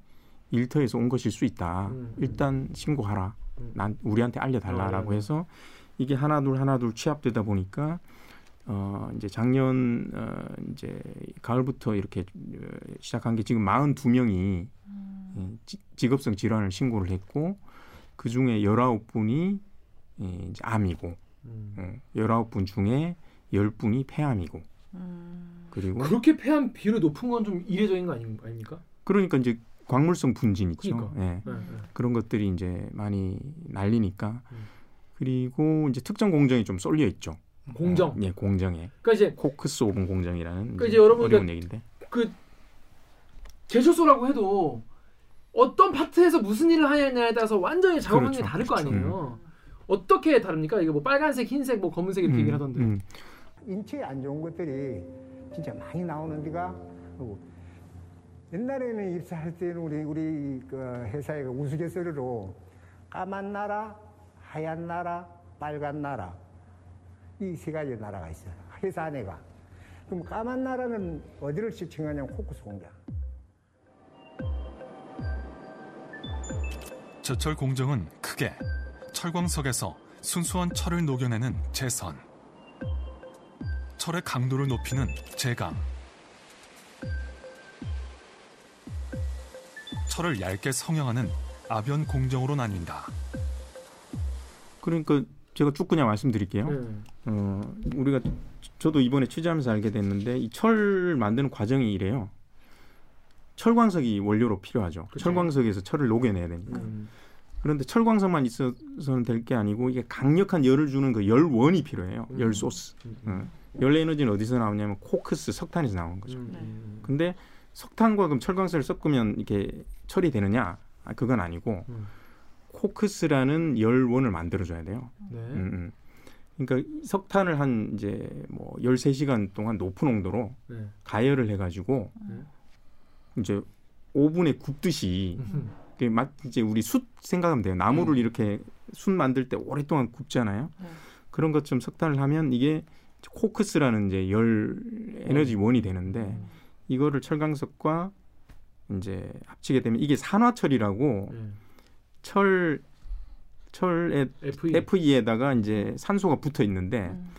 일터에서 온 것일 수 있다. 음. 일단 신고하라. 음. 난 우리한테 알려달라라고 어, 해서 이게 하나 둘 하나 둘 취합되다 보니까 어, 이제 작년 어, 이제 가을부터 이렇게 시작한 게 지금 사십이 명이 음. 직업성 질환을 신고를 했고 그 중에 십구 분이 이제 암이고 음. 십구 분 중에 십 분이 폐암이고 음. 그리고 그렇게 폐암 비율이 높은 건 좀 이례적인 거 아닙니까? 그러니까 이제 광물성 분진 있죠. 그러니까. 예. 네, 네. 그런 것들이 이제 많이 날리니까 음. 그리고 이제 특정 공정이 좀 쏠려 있죠. 공정. 어, 예, 공정에. 그러니까 이제 코크스 오븐 공정이라는 그러니까 이제 여러분 어려운 그러니까 얘긴데. 그 제철소라고 해도 어떤 파트에서 무슨 일을 하느냐에 따라서 완전히 작업 환경이 그렇죠, 다를 그렇죠. 거 아니에요. 음. 어떻게 다릅니까? 이게 뭐 빨간색, 흰색, 뭐 검은색 이렇게 음, 얘기를 하던데. 음. 인체에 안 좋은 것들이 진짜 많이 나오는 데가 옛날에는 입사할 때는 우리 우리 그 회사에 우스갯소리로 까만 나라, 하얀 나라, 빨간 나라 이 세 가지 나라가 있어요. 회사 안에가. 그럼 까만 나라는 어디를 지칭하냐면 코크스 공장. 제철 공정은 크게 철광석에서 순수한 철을 녹여내는 제선, 철의 강도를 높이는 제강, 철을 얇게 성형하는 아변 공정으로 나뉜다. 그러니까 제가 쭉 그냥 말씀드릴게요. 음. 어, 우리가 저도 이번에 취재하면서 알게 됐는데 이 철 만드는 과정이 이래요. 철광석이 원료로 필요하죠. 그치. 철광석에서 철을 녹여내야 되니까. 음. 그런데 철광석만 있어서는 될 게 아니고 이게 강력한 열을 주는 그 열원이 필요해요. 음. 열 소스. 음. 음. 열 에너지는 어디서 나오냐면 코크스, 석탄에서 나오는 거죠. 음. 근데 석탄과 그럼 철광석을 섞으면 이렇게 철이 되느냐? 아, 그건 아니고 음. 코크스라는 열원을 만들어줘야 돼요. 네. 음. 그러니까 석탄을 한 이제 뭐 열세 시간 동안 높은 온도로 네. 가열을 해가지고 네. 이제 오븐에 굽듯이 막 이제 우리 숯 생각하면 돼요. 나무를 네. 이렇게 숯 만들 때 오랫동안 굽잖아요. 네. 그런 것처럼 석탄을 하면 이게 코크스라는 이제 열 에너지원이 되는데 네. 이거를 철강석과 이제 합치게 되면 이게 산화철이라고 네. 철 철에 에프이. 에프이에다가 이제 산소가 붙어 있는데 음.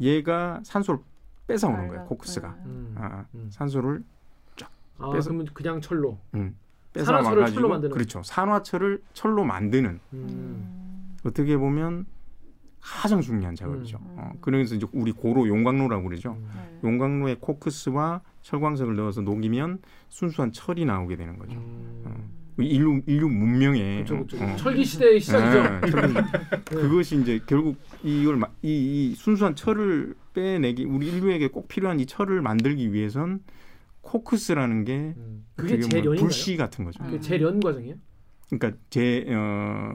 얘가 산소를 뺏어오는 아, 거예요. 코크스가 음. 아, 산소를 아, 그러면 그냥 철로 음, 산화철을 와가지고, 철로 만드는. 그렇죠. 산화철을 철로 만드는. 음. 어떻게 보면 가장 중요한 작업이죠. 음. 어, 그래서 이제 우리 고로 용광로라고 그러죠. 음. 용광로에 코크스와 철광석을 넣어서 녹이면 순수한 철이 나오게 되는 거죠. 음. 어. 인류 인류 문명의 그쵸, 그쵸. 어. 철기 시대의 시작이죠. 네, 그것이 이제 결국 이걸 이, 이 순수한 철을 빼내기 우리 인류에게 꼭 필요한 이 철을 만들기 위해선 코크스라는 게 음. 그게 재련인가요? 불씨 같은 거죠. 그게 재련 과정이에요? 그러니까 재 어,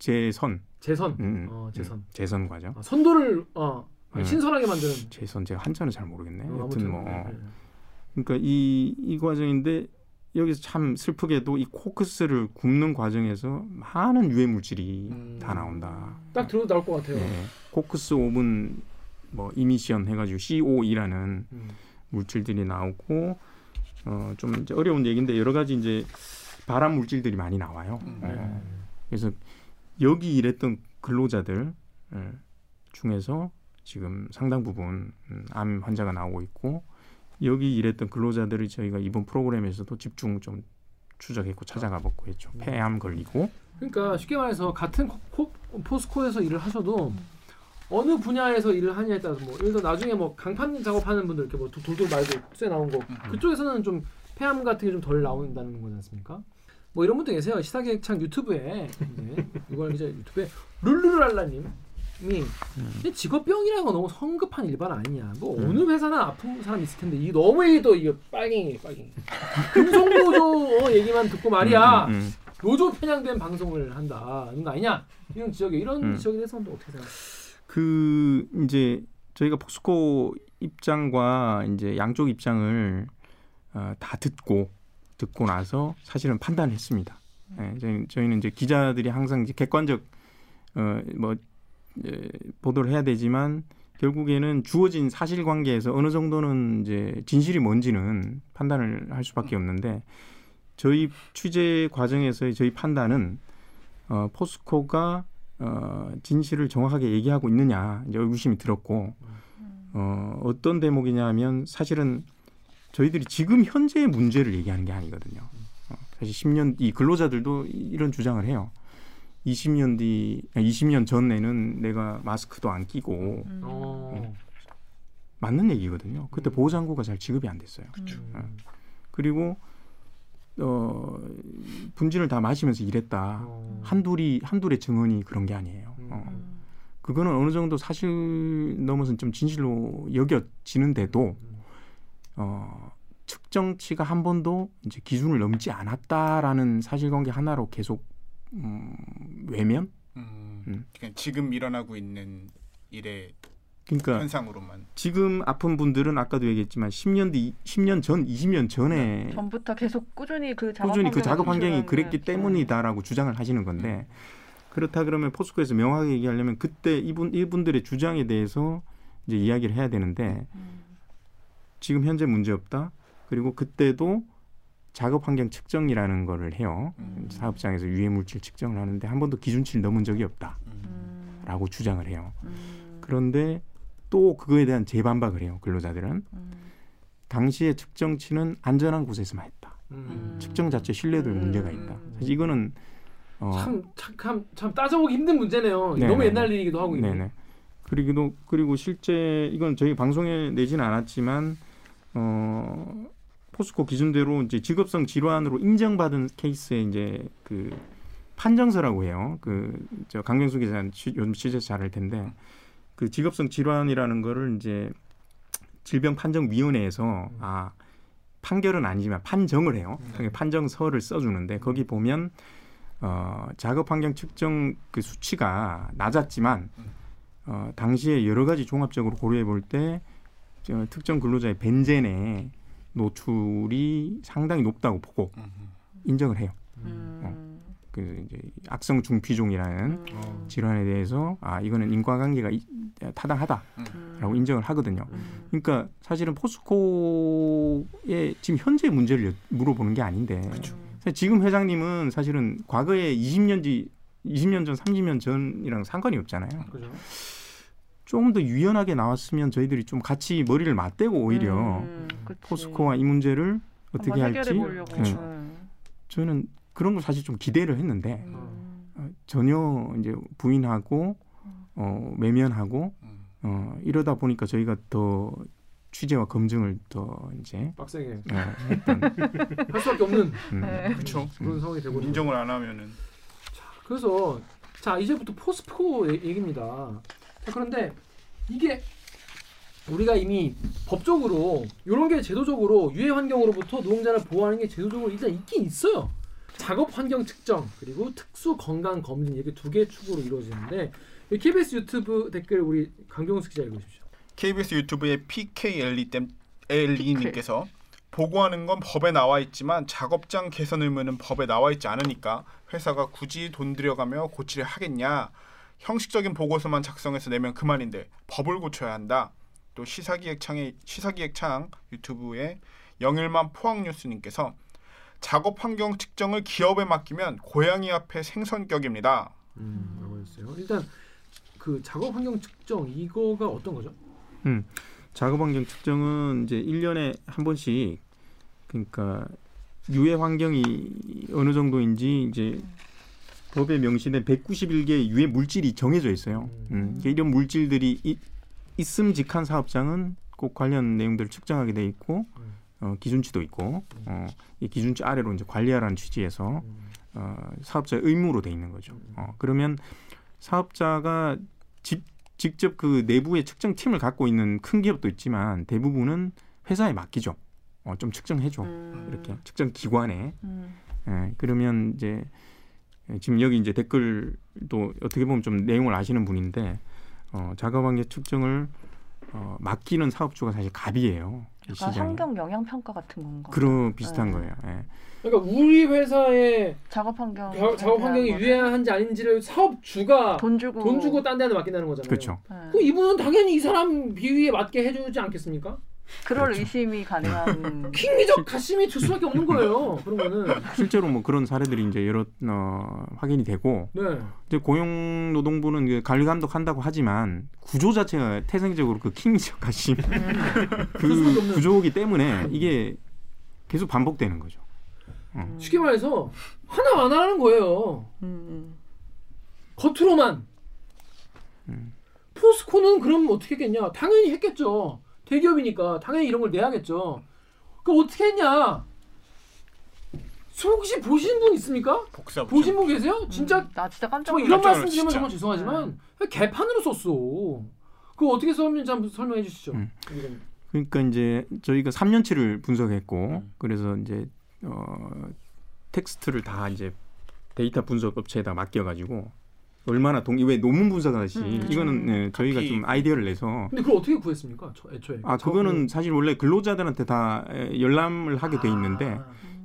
재선 재선 음, 어, 재선 음, 재선 과정. 아, 선도를 어, 아니, 음. 신선하게 만드는 재선 제가 한자는 잘 모르겠네. 어, 여튼 뭐 네, 네. 그러니까 이, 이 과정인데. 여기서 참 슬프게도 이 코크스를 굽는 과정에서 많은 유해 물질이 음. 다 나온다. 딱 들어도 나올 것 같아요. 네. 코크스 오븐 뭐 이미션 해가지고 씨오이라는 음. 물질들이 나오고 어, 좀 이제 어려운 얘기인데 여러 가지 이제 발암 물질들이 많이 나와요. 음. 네. 그래서 여기 일했던 근로자들 중에서 지금 상당 부분 암 환자가 나오고 있고. 여기 일했던 근로자들을 저희가 이번 프로그램에서도 집중 좀 추적했고 찾아가봤고 했죠. 폐암 걸리고. 그러니까 쉽게 말해서 같은 코, 포스코에서 일을 하셔도 어느 분야에서 일을 하냐에 따라서 뭐 예를 들어 나중에 뭐 강판 작업하는 분들 이렇게 뭐 돌돌 말고 쇠 나온 거 그쪽에서는 좀 폐암 같은 게 좀 덜 나온다는 거지 않습니까? 뭐 이런 분들 계세요. 시사기획창 유튜브에 이제 이걸 이제 유튜브에 룰루랄라님. 이 직업병이라는 건 너무 성급한 일반 아니냐. 뭐 음. 어느 회사나 아픈 사람 있을 텐데 이 너무 이게 또 이거 빨갱이 빨갱이. 금속노조 얘기만 듣고 말이야. 음, 음. 노조 편향된 방송을 한다. 이런 거 아니냐. 이런 지역에 이런 음. 지역에 대해서는 또 어떻게 생각해요? 그 이제 저희가 포스코 입장과 이제 양쪽 입장을 어, 다 듣고 듣고 나서 사실은 판단했습니다. 네, 저희, 저희는 이제 기자들이 항상 이제 객관적 어, 뭐 보도를 해야 되지만 결국에는 주어진 사실관계에서 어느 정도는 이제 진실이 뭔지는 판단을 할 수밖에 없는데 저희 취재 과정에서의 저희 판단은 어, 포스코가 어, 진실을 정확하게 얘기하고 있느냐 이제 의구심이 들었고 어, 어떤 대목이냐 하면 사실은 저희들이 지금 현재의 문제를 얘기하는 게 아니거든요. 어, 사실 십 년 이 근로자들도 이런 주장을 해요. 이십 년 뒤, 이십 년 전에는 내가 마스크도 안 끼고 음. 어. 맞는 얘기거든요. 그때 음. 보호장구가 잘 지급이 안 됐어요. 그쵸. 어. 그리고 어, 분진을 다 마시면서 일했다. 어. 한둘이 한둘의 증언이 그런 게 아니에요. 음. 어. 그거는 어느 정도 사실 넘어서는 좀 진실로 여겨지는데도 어, 측정치가 한 번도 이제 기준을 넘지 않았다라는 사실관계 하나로 계속 음, 외면? 음, 음. 그러니까 지금 일어나고 있는 일의 그러니까 현상으로만. 지금 아픈 분들은 아까도 얘기했지만 십 년 뒤, 십 년 전, 이십 년 전에 네. 전부터 계속 꾸준히 그 작업 꾸준히 그 작업 환경이 그랬기 네. 때문이다라고 주장을 하시는 건데 음. 그렇다 그러면 포스코에서 명확하게 얘기하려면 그때 이분 이분들의 주장에 대해서 이제 이야기를 해야 되는데 음. 지금 현재 문제 없다. 그리고 그때도 작업 환경 측정이라는 거를 해요. 음. 사업장에서 유해 물질 측정을 하는데 한 번도 기준치를 넘은 적이 없다라고 음. 주장을 해요. 음. 그런데 또 그거에 대한 재반박을 해요. 근로자들은. 음. 당시의 측정치는 안전한 곳에서만 했다. 음. 측정 자체 신뢰도에 음. 문제가 있다. 사실 이거는 어, 참, 참, 참 따져보기 힘든 문제네요. 네네. 너무 옛날 일이기도 하고. 네네. 그리고, 그리고 실제 이건 저희 방송에 내지는 않았지만 어. 포스코 기준대로 이제 직업성 질환으로 인정받은 케이스에 이제 그 판정서라고 해요. 그 저 강병수 기자는 요즘 취재 잘할 텐데 그 직업성 질환이라는 거를 이제 질병판정위원회에서 아 판결은 아니지만 판정을 해요. 판정서를 써주는데 거기 보면 어, 작업환경 측정 그 수치가 낮았지만 어, 당시에 여러 가지 종합적으로 고려해 볼 때 특정 근로자의 벤젠에 노출이 상당히 높다고 보고 인정을 해요. 음. 어. 그 이제 악성 중피종이라는 음. 질환에 대해서 아 이거는 인과관계가 이, 타당하다라고 음. 인정을 하거든요. 음. 그러니까 사실은 포스코의 지금 현재 문제를 물어보는 게 아닌데 그쵸. 지금 회장님은 사실은 과거에 이십 년지 이십 년 전, 삼십 년 전이랑 상관이 없잖아요. 그죠. 조금 더 유연하게 나왔으면 저희들이 좀 같이 머리를 맞대고 오히려 음, 포스코와 이 문제를 어떻게 할지 네. 저는 그런 걸 사실 좀 기대를 했는데 음. 전혀 이제 부인하고 어, 외면하고 음. 어, 이러다 보니까 저희가 더 취재와 검증을 더 이제 빡세게 어, 했던 할 수밖에 없는 음. 네. 그렇죠. 그런 음. 상황이 되고 인정을 안 하면은 자, 그래서 자 이제부터 포스코 얘기입니다. 자, 그런데 이게 우리가 이미 법적으로 이런 게 제도적으로 유해 환경으로부터 노동자를 보호하는 게 제도적으로 일단 있긴 있어요. 작업 환경 측정 그리고 특수 건강 검진 이렇게 두 개의 축으로 이루어지는데 케이비에스 유튜브 댓글 우리 강병수 기자 읽어주십시오. 케이비에스 유튜브의 피케이엘리님께서 보고하는 건 법에 나와 있지만 작업장 개선 의무는 법에 나와 있지 않으니까 회사가 굳이 돈 들여가며 고치려 하겠냐. 형식적인 보고서만 작성해서 내면 그만인데 법을 고쳐야 한다. 또 시사기획창의 시사기획창 유튜브의 영일만 포항뉴스님께서 작업 환경 측정을 기업에 맡기면 고양이 앞에 생선격입니다. 음, 뭐라고 했어요? 일단 그 작업 환경 측정 이거가 어떤 거죠? 음, 작업 환경 측정은 이제 일 년에 한 번씩 그러니까 유해 환경이 어느 정도인지 이제 법에 명시된 백구십일 개의 유해 물질이 정해져 있어요. 음, 그러니까 이런 물질들이 이, 있음직한 사업장은 꼭 관련 내용들을 측정하게 돼 있고 어, 기준치도 있고 어, 이 기준치 아래로 이제 관리하라는 취지에서 어, 사업자의 의무로 돼 있는 거죠. 어, 그러면 사업자가 직, 직접 그 내부의 측정팀을 갖고 있는 큰 기업도 있지만 대부분은 회사에 맡기죠. 어, 좀 측정해줘. 음. 이렇게 측정 기관에. 음. 예, 그러면 이제 지금 여기 이제 댓글도 어떻게 보면 좀 내용을 아시는 분인데. 어, 작업환경 측정을 어, 맡기는 사업주가 사실 갑이에요. 약간 환경 영향 평가 같은 건가? 그런 비슷한 네. 거예요. 네. 그러니까 우리 회사의 작업 환경 작업 환경이 유해한지 아닌지를 사업주가 돈 주고 돈 주고 딴 데한테 맡긴다는 거잖아요. 그렇죠. 네. 그 이분은 당연히 이 사람 비위에 맞게 해주지 않겠습니까? 그럴 그렇죠. 의심이 가능한 킹리적 가심이 줄 수밖에 없는 거예요. 그런 거는 실제로 뭐 그런 사례들이 이제 여러 어, 확인이 되고, 네. 이제 고용노동부는 관리 감독한다고 하지만 구조 자체가 태생적으로 그 킹리적 가심 음. 그 구조이기 때문에 이게 계속 반복되는 거죠. 음. 쉽게 말해서 하나 안 하는 거예요. 음. 겉으로만 음. 포스코는 그럼 어떻게 했겠냐? 당연히 했겠죠. 대기업이니까 당연히 이런 걸 내야겠죠. 그럼 어떻게 했냐? 혹시 보신 분 있습니까? 복사, 복사. 보신 분 계세요? 진짜 음, 나 진짜 깜짝 놀랐어. 이런 말씀 드리면 정말 죄송하지만 네. 개판으로 썼어. 그거 어떻게 썼는지 한번 설명해 주시죠. 음. 그러니까 이제 저희가 삼 년치를 분석했고 음. 그래서 이제 어, 텍스트를 다 이제 데이터 분석 업체에다 맡겨가지고 얼마나 동, 왜 논문 분석하듯이 음. 이거는 네, 저희가 좀 아이디어를 내서. 근데 그걸 어떻게 구했습니까? 저, 애초에. 아 그거는 사실 원래 근로자들한테 다 열람을 하게 아. 돼 있는데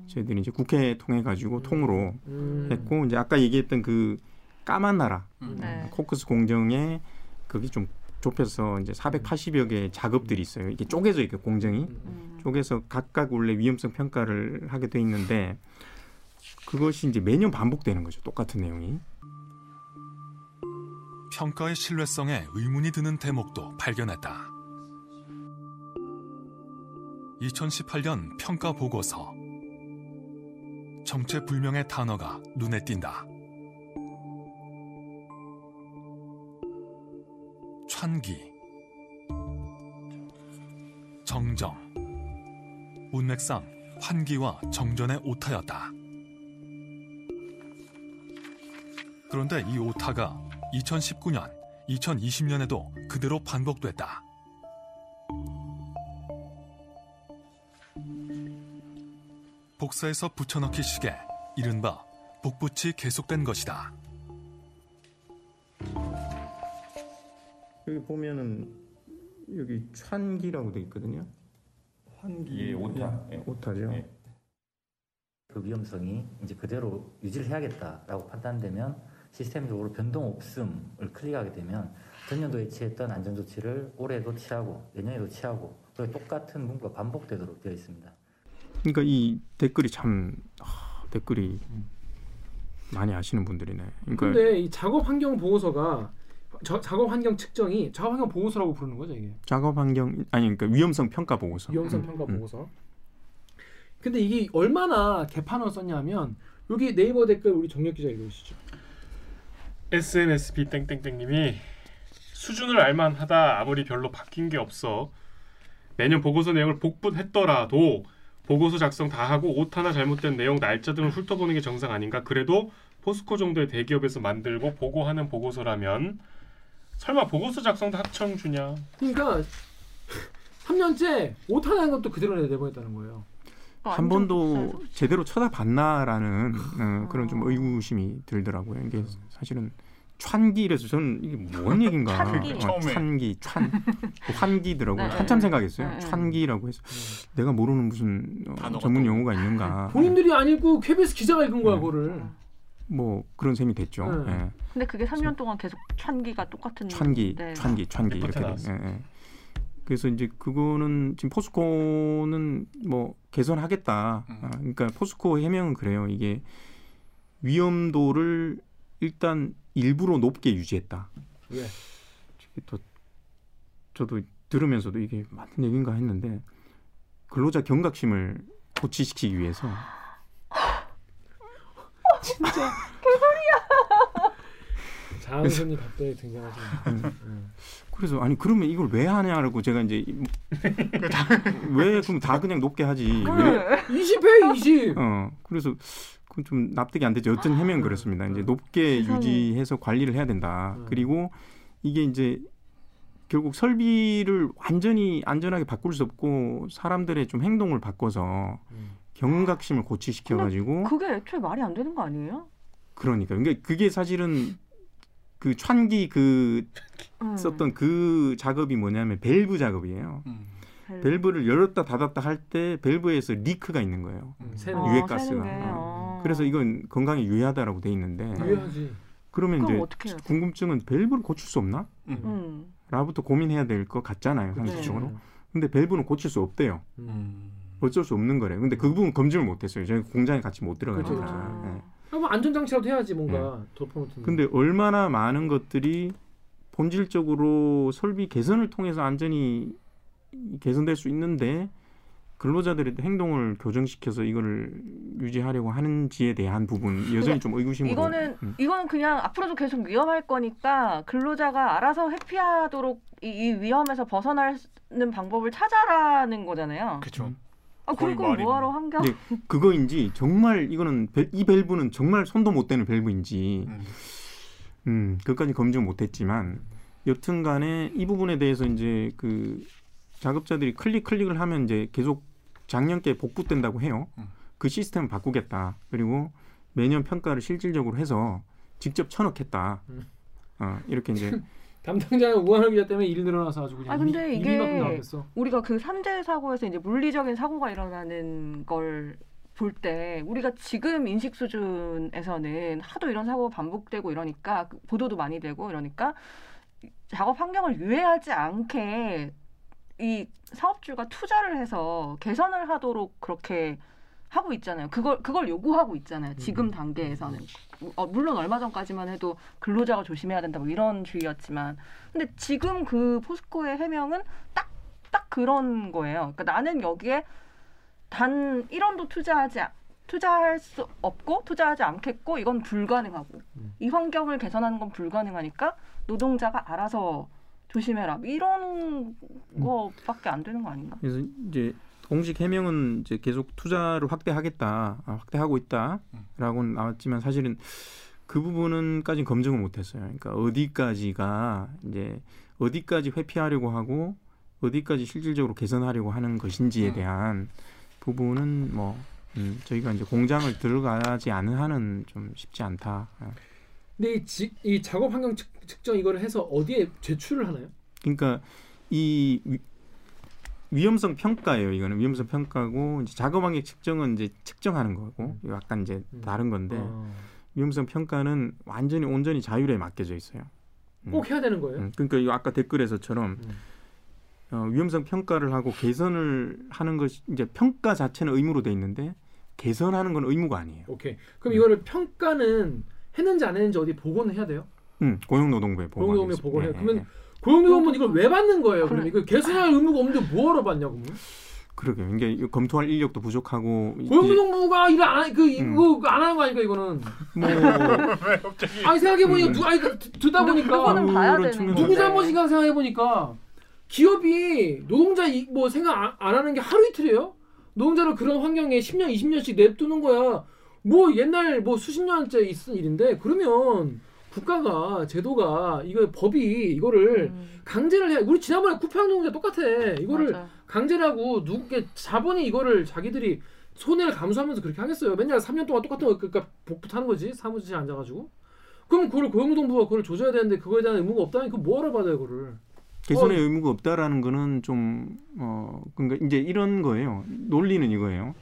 저희들이 이제 국회 통해 가지고 음. 통으로 음. 했고 이제 아까 얘기했던 그 까만 나라 음. 네. 코크스 공정에 거기 좀 좁혀서 이제 사백팔십여 개의 작업들이 있어요. 이게 쪼개져 있고 공정이 음. 쪼개서 각각 원래 위험성 평가를 하게 돼 있는데 그것이 이제 매년 반복되는 거죠. 똑같은 내용이. 평가의 신뢰성에 의문이 드는 대목도 발견했다. 이천십팔 년 평가 보고서. 정체불명의 단어가 눈에 띈다. 찬기, 정정, 문맥상 환기와 정전의 오타였다. 그런데 이 오타가 이천십구 년, 이천이십 년에도 그대로 반복됐다. 복사해서 붙여넣기 시계, 이른바 복붙이 계속된 것이다. 여기 보면은 여기 환기라고 돼 있거든요. 환기, 예, 오타, 예, 오타죠. 예. 그 위험성이 이제 그대로 유지를 해야겠다라고 판단되면. 시스템적으로 변동 없음을 클릭하게 되면 전년도에 취했던 안전조치를 올해도 취하고 내년에도 취하고 그리고 똑같은 문구가 반복되도록 되어 있습니다. 그러니까 이 댓글이 참 하, 댓글이 많이 아시는 분들이네. 그러니까 근데 이 작업환경 보고서가 저, 작업환경 측정이 작업환경 보고서라고 부르는 거죠 이게? 작업환경 아니 그러니까 위험성 평가 보고서. 위험성 음, 평가 음. 보고서. 근데 이게 얼마나 개판을 썼냐면 여기 네이버 댓글 우리 정력 기자 읽으시죠. 에스엔에스비 땡땡땡님이 수준을 알만하다. 아무리 별로 바뀐 게 없어. 매년 보고서 내용을 복붙했더라도 보고서 작성 다 하고 옷 하나 잘못된 내용 날짜 등을 훑어보는 게 정상 아닌가. 그래도 포스코 정도의 대기업에서 만들고 보고하는 보고서라면 설마 보고서 작성도 학청 주냐. 그러니까 삼 년째 옷 하나 한 것도 그대로 내보냈다는 거예요. 한 번도 제대로 쳐다봤나라는 어, 그런 좀 의구심이 들더라고요. 이게 사실은 찬기래서 저는 이게 뭔 얘긴가. 찬기, 어, 찬기, 찬, 환기더라고요. 네. 한참 생각했어요. 찬기라고 해서 네. 내가 모르는 무슨 어, 전문 용어가 있는가. 본인들이 안 읽고 케이비에스 기자가 읽은 거야, 네. 그거를. 뭐 그런 셈이 됐죠. 네. 네. 근데 그게 삼 년 동안 계속 찬기가 똑같은. 찬기, 네. 찬기, 찬기 이렇게 됐어요. 그래서 이제 그거는 지금 포스코는 뭐 개선하겠다. 음. 아, 그러니까 포스코 해명은 그래요. 이게 위험도를 일단 일부러 높게 유지했다. 예. 또 저도 들으면서도 이게 맞는 얘기인가 했는데 근로자 경각심을 고취시키기 위해서. 진짜 개소리야. 자원선이 갑자기 등장하시네요. 그래서 아니 그러면 이걸 왜 하냐라고 제가 이제 왜 그럼 다 그냥 높게 하지. 이십 회 이십. 어 그래서 그건 좀 납득이 안 되죠. 어떤 해명은 그렇습니다. 이제 높게 유지해서 관리를 해야 된다. 그리고 이게 이제 결국 설비를 완전히 안전하게 바꿀 수 없고 사람들의 좀 행동을 바꿔서 경각심을 고취시켜 가지고. 그게 애초에 말이 안 되는 거 아니에요? 그러니까 그러니까 그게 사실은. 그 찬기 그 음. 썼던 그 작업이 뭐냐면 밸브 작업이에요. 음. 밸브를 열었다 닫았다 할 때 밸브에서 리크가 있는 거예요. 음. 유해가스가. 어, 어. 그래서 이건 건강에 유해하다라고 돼 있는데. 유해하지. 그러면 이제 궁금증은 밸브를 고칠 수 없나? 음. 라부터 고민해야 될 것 같잖아요. 상식적으로. 네. 근데 밸브는 고칠 수 없대요. 음. 어쩔 수 없는 거래요. 근데 그 부분 검증을 못했어요. 저희 공장에 같이 못 들어가니까. 뭐 안전장치라도 해야지 뭔가. 네. 근데 얼마나 많은 것들이 본질적으로 설비 개선을 통해서 안전이 개선될 수 있는데 근로자들의 행동을 교정시켜서 이거를 유지하려고 하는지에 대한 부분 여전히 좀 의구심으로. 이거는 음. 이거는 그냥 앞으로도 계속 위험할 거니까 근로자가 알아서 회피하도록 이, 이 위험에서 벗어나는 방법을 찾아라는 거잖아요. 그렇죠. 아, 그리고 뭐하러 한가? 네, 그거인지 정말 이거는 벨, 이 밸브는 정말 손도 못 대는 밸브인지 음. 음, 그것까지 검증 못했지만 여튼간에 이 부분에 대해서 이제 그 작업자들이 클릭 클릭을 하면 이제 계속 작년께 복구된다고 해요. 음. 그 시스템을 바꾸겠다. 그리고 매년 평가를 실질적으로 해서 직접 쳐넣겠다. 음. 어, 이렇게 이제. 담당자는 우한울 기자 때문에 일이 늘어나서 아주 그냥. 아 근데 미, 이게 우리가 그 삼재 사고에서 이제 물리적인 사고가 일어나는 걸 볼 때 우리가 지금 인식 수준에서는 하도 이런 사고가 반복되고 이러니까 보도도 많이 되고 이러니까 작업 환경을 유해하지 않게 이 사업주가 투자를 해서 개선을 하도록 그렇게 하고 있잖아요. 그걸 그걸 요구하고 있잖아요. 지금 음. 단계에서는. 어, 물론 얼마 전까지만 해도 근로자가 조심해야 된다 뭐 이런 주의였지만 근데 지금 그 포스코의 해명은 딱, 딱 그런 거예요. 그러니까 나는 여기에 단 일 원도 투자하지 투자할 수 없고 투자하지 않겠고 이건 불가능하고 음. 이 환경을 개선하는 건 불가능하니까 노동자가 알아서 조심해라 이런 거밖에 안 되는 거 아닌가? 그래서 이제 공식 해명은 이제 계속 투자를 확대하겠다, 아, 확대하고 있다라고는 나왔지만 사실은 그 부분은까지 검증을 못했어요. 그러니까 어디까지가 이제 어디까지 회피하려고 하고 어디까지 실질적으로 개선하려고 하는 것인지에 대한 부분은 뭐 음, 저희가 이제 공장을 들어가지 않은 한은 좀 쉽지 않다. 근데 이, 지, 이 작업 환경 측, 측정 이거를 해서 어디에 제출을 하나요? 그러니까 이 위험성 평가예요. 이거는 위험성 평가고 이제 작업 환경 측정은 이제 측정하는 거고 이거 약간 이제 음. 다른 건데 아. 위험성 평가는 완전히 온전히 자율에 맡겨져 있어요. 꼭 음. 해야 되는 거예요? 음. 그러니까 이 아까 댓글에서처럼 음. 어, 위험성 평가를 하고 개선을 하는 것이 이제 평가 자체는 의무로 돼 있는데 개선하는 건 의무가 아니에요. 오케이. 그럼 음. 이거를 평가는 했는지 안 했는지 어디 보고는 해야 돼요? 음 고용노동부에 보고는 보고해요. 예, 그러면 예, 예. 고용노동부는 이걸 왜 받는 거예요? 그럼 이거 개선할 의무가 없는데 뭐하러 받냐고. 그러게요. 이게 검토할 인력도 부족하고. 고용노동부가 일을 안, 그, 이거 음. 안 하는 거 아니까 이거는. 뭐. 아니, 생각해보니까, 음. 누, 아니, 듣다 보니까. 그거는 봐야 되는 누구 잘못인가 생각해보니까, 기업이 노동자 이, 뭐 생각 안, 안 하는 게 하루 이틀이에요? 노동자를 그런 환경에 십 년, 이십 년씩 냅두는 거야. 뭐 옛날 뭐 수십 년째 있은 일인데, 그러면 국가가, 제도가, 이거 법이 이거를 음. 강제를 해야. 우리 지난번에 쿠팡 노동자 똑같아. 이거를 맞아. 강제를 하고 누구게 자본이 이거를 자기들이 손해를 감수하면서 그렇게 하겠어요. 맨날 삼 년 동안 똑같은 거, 그러니까 복붙하는 거지. 사무실에 앉아가지고. 그럼 그걸 고용노동부가 그걸 조져야 되는데 그거에 대한 의무가 없다니 그거 뭐 하러 받아요, 그거를. 개선의 어. 의무가 없다라는 거는 좀 어 그러니까 이제 이런 거예요. 논리는 이거예요.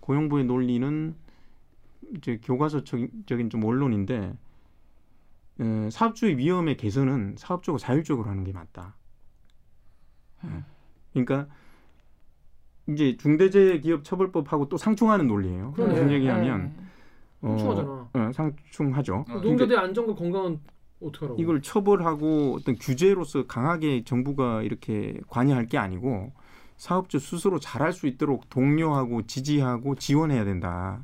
고용부의 논리는 이제 교과서적인 좀 원론인데 에, 사업주의 위험의 개선은 사업주가 자율적으로 하는 게 맞다. 에. 그러니까 이제 중대재해기업처벌법하고 또 상충하는 논리예요. 그래. 무슨 얘기하면 어, 상충하잖아. 어, 상충하죠. 어. 노동자들의 안전과 건강은 어떡하라고. 이걸 처벌하고 어떤 규제로서 강하게 정부가 이렇게 관여할 게 아니고 사업주 스스로 잘할 수 있도록 독려하고 지지하고 지원해야 된다라는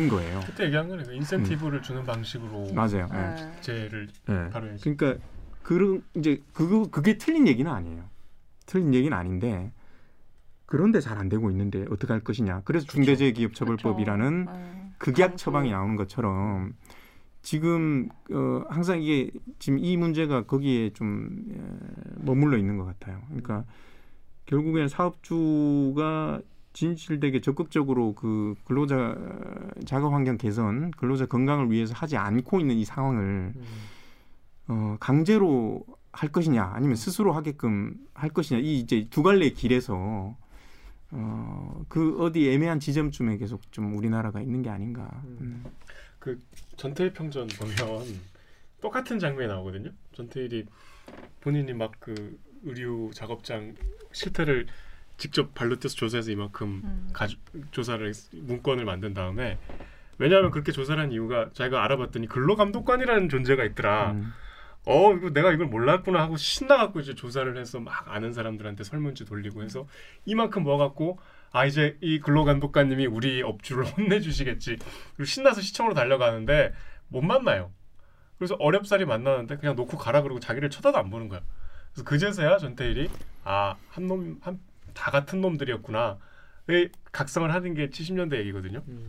음. 거예요. 그때 얘기한 거네요. 인센티브를 음. 주는 방식으로 맞아요. 규제를 네. 다뤄야지. 네. 그러니까 그런 이제 그거 그게 틀린 얘기는 아니에요. 틀린 얘기는 아닌데 그런데 잘 안 되고 있는데 어떻게 할 것이냐. 그래서 그렇죠. 중대재해기업처벌법이라는 그렇죠. 극약 처방이 나오는 것처럼. 지금 어, 항상 이게 지금 이 문제가 거기에 좀 에, 머물러 있는 것 같아요. 그러니까 결국에는 사업주가 진실되게 적극적으로 그 근로자 작업 환경 개선, 근로자 건강을 위해서 하지 않고 있는 이 상황을 음. 어, 강제로 할 것이냐, 아니면 스스로 하게끔 할 것이냐, 이 이제 두 갈래의 길에서 어, 그 어디 애매한 지점쯤에 계속 좀 우리나라가 있는 게 아닌가. 음. 그 전태일 평전 보면 똑같은 장면이 나오거든요. 전태일이 본인이 막 그 의류 작업장 실태를 직접 발로 뛰어서 조사해서 이만큼 음. 가주, 조사를 문건을 만든 다음에 왜냐하면 그렇게 조사를 한 이유가 자기가 알아봤더니 근로감독관이라는 존재가 있더라. 음. 어 이거 내가 이걸 몰랐구나 하고 신나갖고 이제 조사를 해서 막 아는 사람들한테 설문지 돌리고 해서 이만큼 모아갖고 아 이제 이 근로감독관님이 우리 업주를 혼내주시겠지. 그리고 신나서 시청으로 달려가는데 못 만나요. 그래서 어렵사리 만나는데 그냥 놓고 가라 그러고 자기를 쳐다도 안 보는 거야. 그래서 그제서야 전태일이 아 한 놈 한 다 같은 놈들이었구나. 각성을 하는 게 칠십 년대 얘기거든요. 음.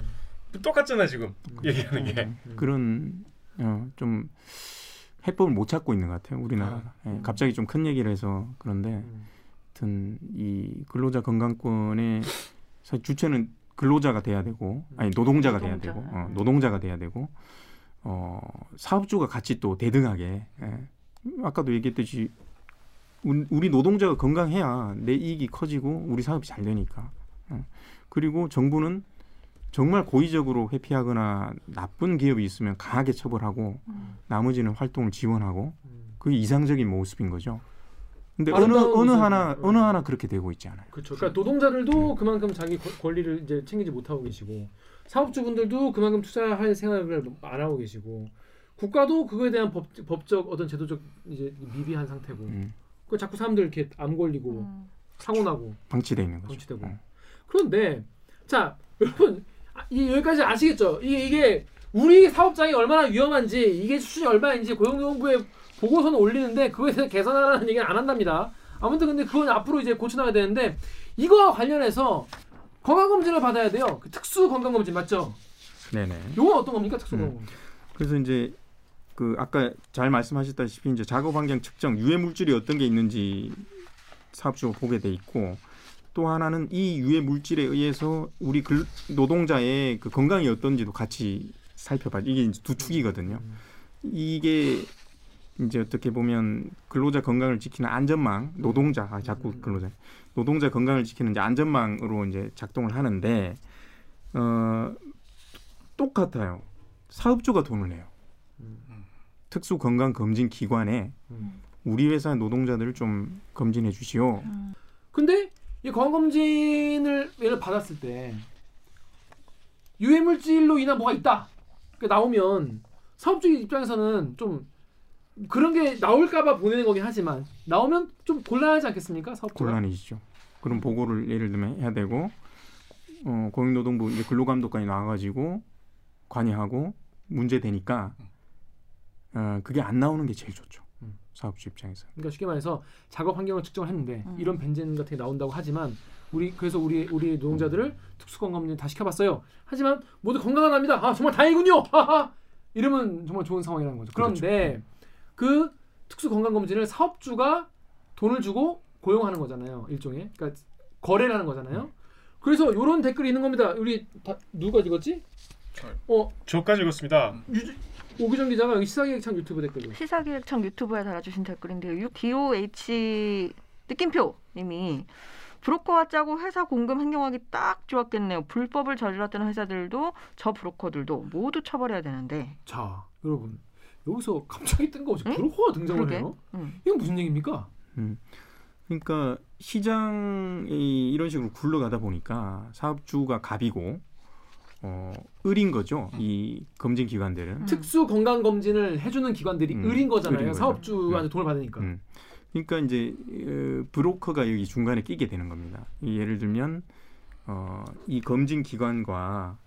똑같잖아 지금 음. 얘기하는 게. 음. 그런 어, 좀 해법을 못 찾고 있는 것 같아요 우리나라가. 아. 예, 갑자기 좀 큰 얘기를 해서 그런데. 음. 아무튼 이 근로자 건강권의 사실 주체는 근로자가 돼야 되고 아니 노동자가 노동자. 돼야 되고 어, 노동자가 돼야 되고 어, 사업주가 같이 또 대등하게 예. 아까도 얘기했듯이 우리 노동자가 건강해야 내 이익이 커지고 우리 사업이 잘 되니까 예. 그리고 정부는 정말 고의적으로 회피하거나 나쁜 기업이 있으면 강하게 처벌하고 음. 나머지는 활동을 지원하고 그게 이상적인 모습인 거죠. 근데 어느 어느 하나 어느 하나 그렇게 되고 있지 않아요. 그렇죠. 그러니까 노동자들도 음. 그만큼 자기 권리를 이제 챙기지 못하고 계시고 사업주분들도 그만큼 투자할 생각을 안 하고 계시고 국가도 그거에 대한 법, 법적 어떤 제도적 이제 미비한 상태고 음. 그 자꾸 사람들 이렇게 암 걸리고 음. 사고 나고 방치돼 있는 거죠. 방치되고. 음. 그런데 자 여러분 여기까지 아시겠죠? 이게, 이게 우리 사업장이 얼마나 위험한지 이게 수준이 얼마인지 고용노동부의 보고서는 올리는데 그거에 대해서 개선하라는 얘기는 안 한답니다. 아무튼 근데 그건 앞으로 이제 고쳐나가야 되는데 이거와 관련해서 건강검진을 받아야 돼요. 그 특수 건강검진 맞죠? 네네. 이건 어떤 겁니까? 특수 건강검진. 음. 그래서 이제 그 아까 잘 말씀하셨다시피 이제 작업 환경 측정 유해 물질이 어떤 게 있는지 사업주가 보게 돼 있고 또 하나는 이 유해 물질에 의해서 우리 글, 노동자의 그 건강이 어떤지도 같이 살펴봐요. 이게 이제 두 축이거든요. 이게 이제 어떻게 보면 근로자 건강을 지키는 안전망, 노동자, 아, 자꾸 근로자, 노동자 건강을 지키는 이제 안전망으로 이제 작동을 하는데 어, 똑같아요. 사업주가 돈을 내요. 음. 특수 건강 검진 기관에 음. 우리 회사 노동자들을 좀 검진해 주시오. 음. 근데 이 건강 검진을 예를 받았을 때 유해 물질로 인한 뭐가 있다. 그 나오면 사업주 입장에서는 좀 그런 게 나올까봐 보내는 거긴 하지만 나오면 좀 곤란하지 않겠습니까? 사업주가? 곤란해지죠. 그런 보고를 예를 들면 해야 되고, 어, 고용노동부 이제 근로감독관이 나와가지고 관여하고 문제 되니까 어, 그게 안 나오는 게 제일 좋죠. 사업주 입장에서. 그러니까 쉽게 말해서 작업 환경을 측정을 했는데 음. 이런 벤젠 같은 게 나온다고 하지만 우리 그래서 우리 우리 노동자들을 음. 특수건강검진 다 시켜봤어요. 하지만 모두 건강합니다. 아 정말 다행이군요. 하하. 이러면 정말 좋은 상황이라는 거죠. 그런데 그렇죠. 그 특수건강검진을 사업주가 돈을 주고 고용하는 거잖아요. 일종의 그러니까 거래라는 거잖아요. 음. 그래서 이런 댓글이 있는 겁니다. 우리 다, 누가 읽었지? 어, 저까지 읽었습니다. 유지, 오기정 기자가 여기 시사기획창 유튜브 댓글로 시사기획창 유튜브에 달아주신 댓글인데요. 육 디 오 에이치 느낌표님이 브로커와 짜고 회사 공금 횡령하기 딱 좋았겠네요. 불법을 저질렀던 회사들도 저 브로커들도 모두 처벌해야 되는데. 자 여러분 여기서 갑자기 뜬 거죠. 응? 브로커가 등장을 그러게? 해요? 응. 이건 무슨 얘기입니까? 음. 그러니까 시장이 이런 식으로 굴러가다 보니까 사업주가 갑이고 어, 을인 거죠. 음. 이 검진 기관들은 음. 특수 건강 검진을 해주는 기관들이 음. 을인 거잖아요. 을인 사업주한테 네. 돈을 받으니까. 음. 그러니까 이제 어, 브로커가 여기 중간에 끼게 되는 겁니다. 이, 예를 들면 어, 이 검진 기관과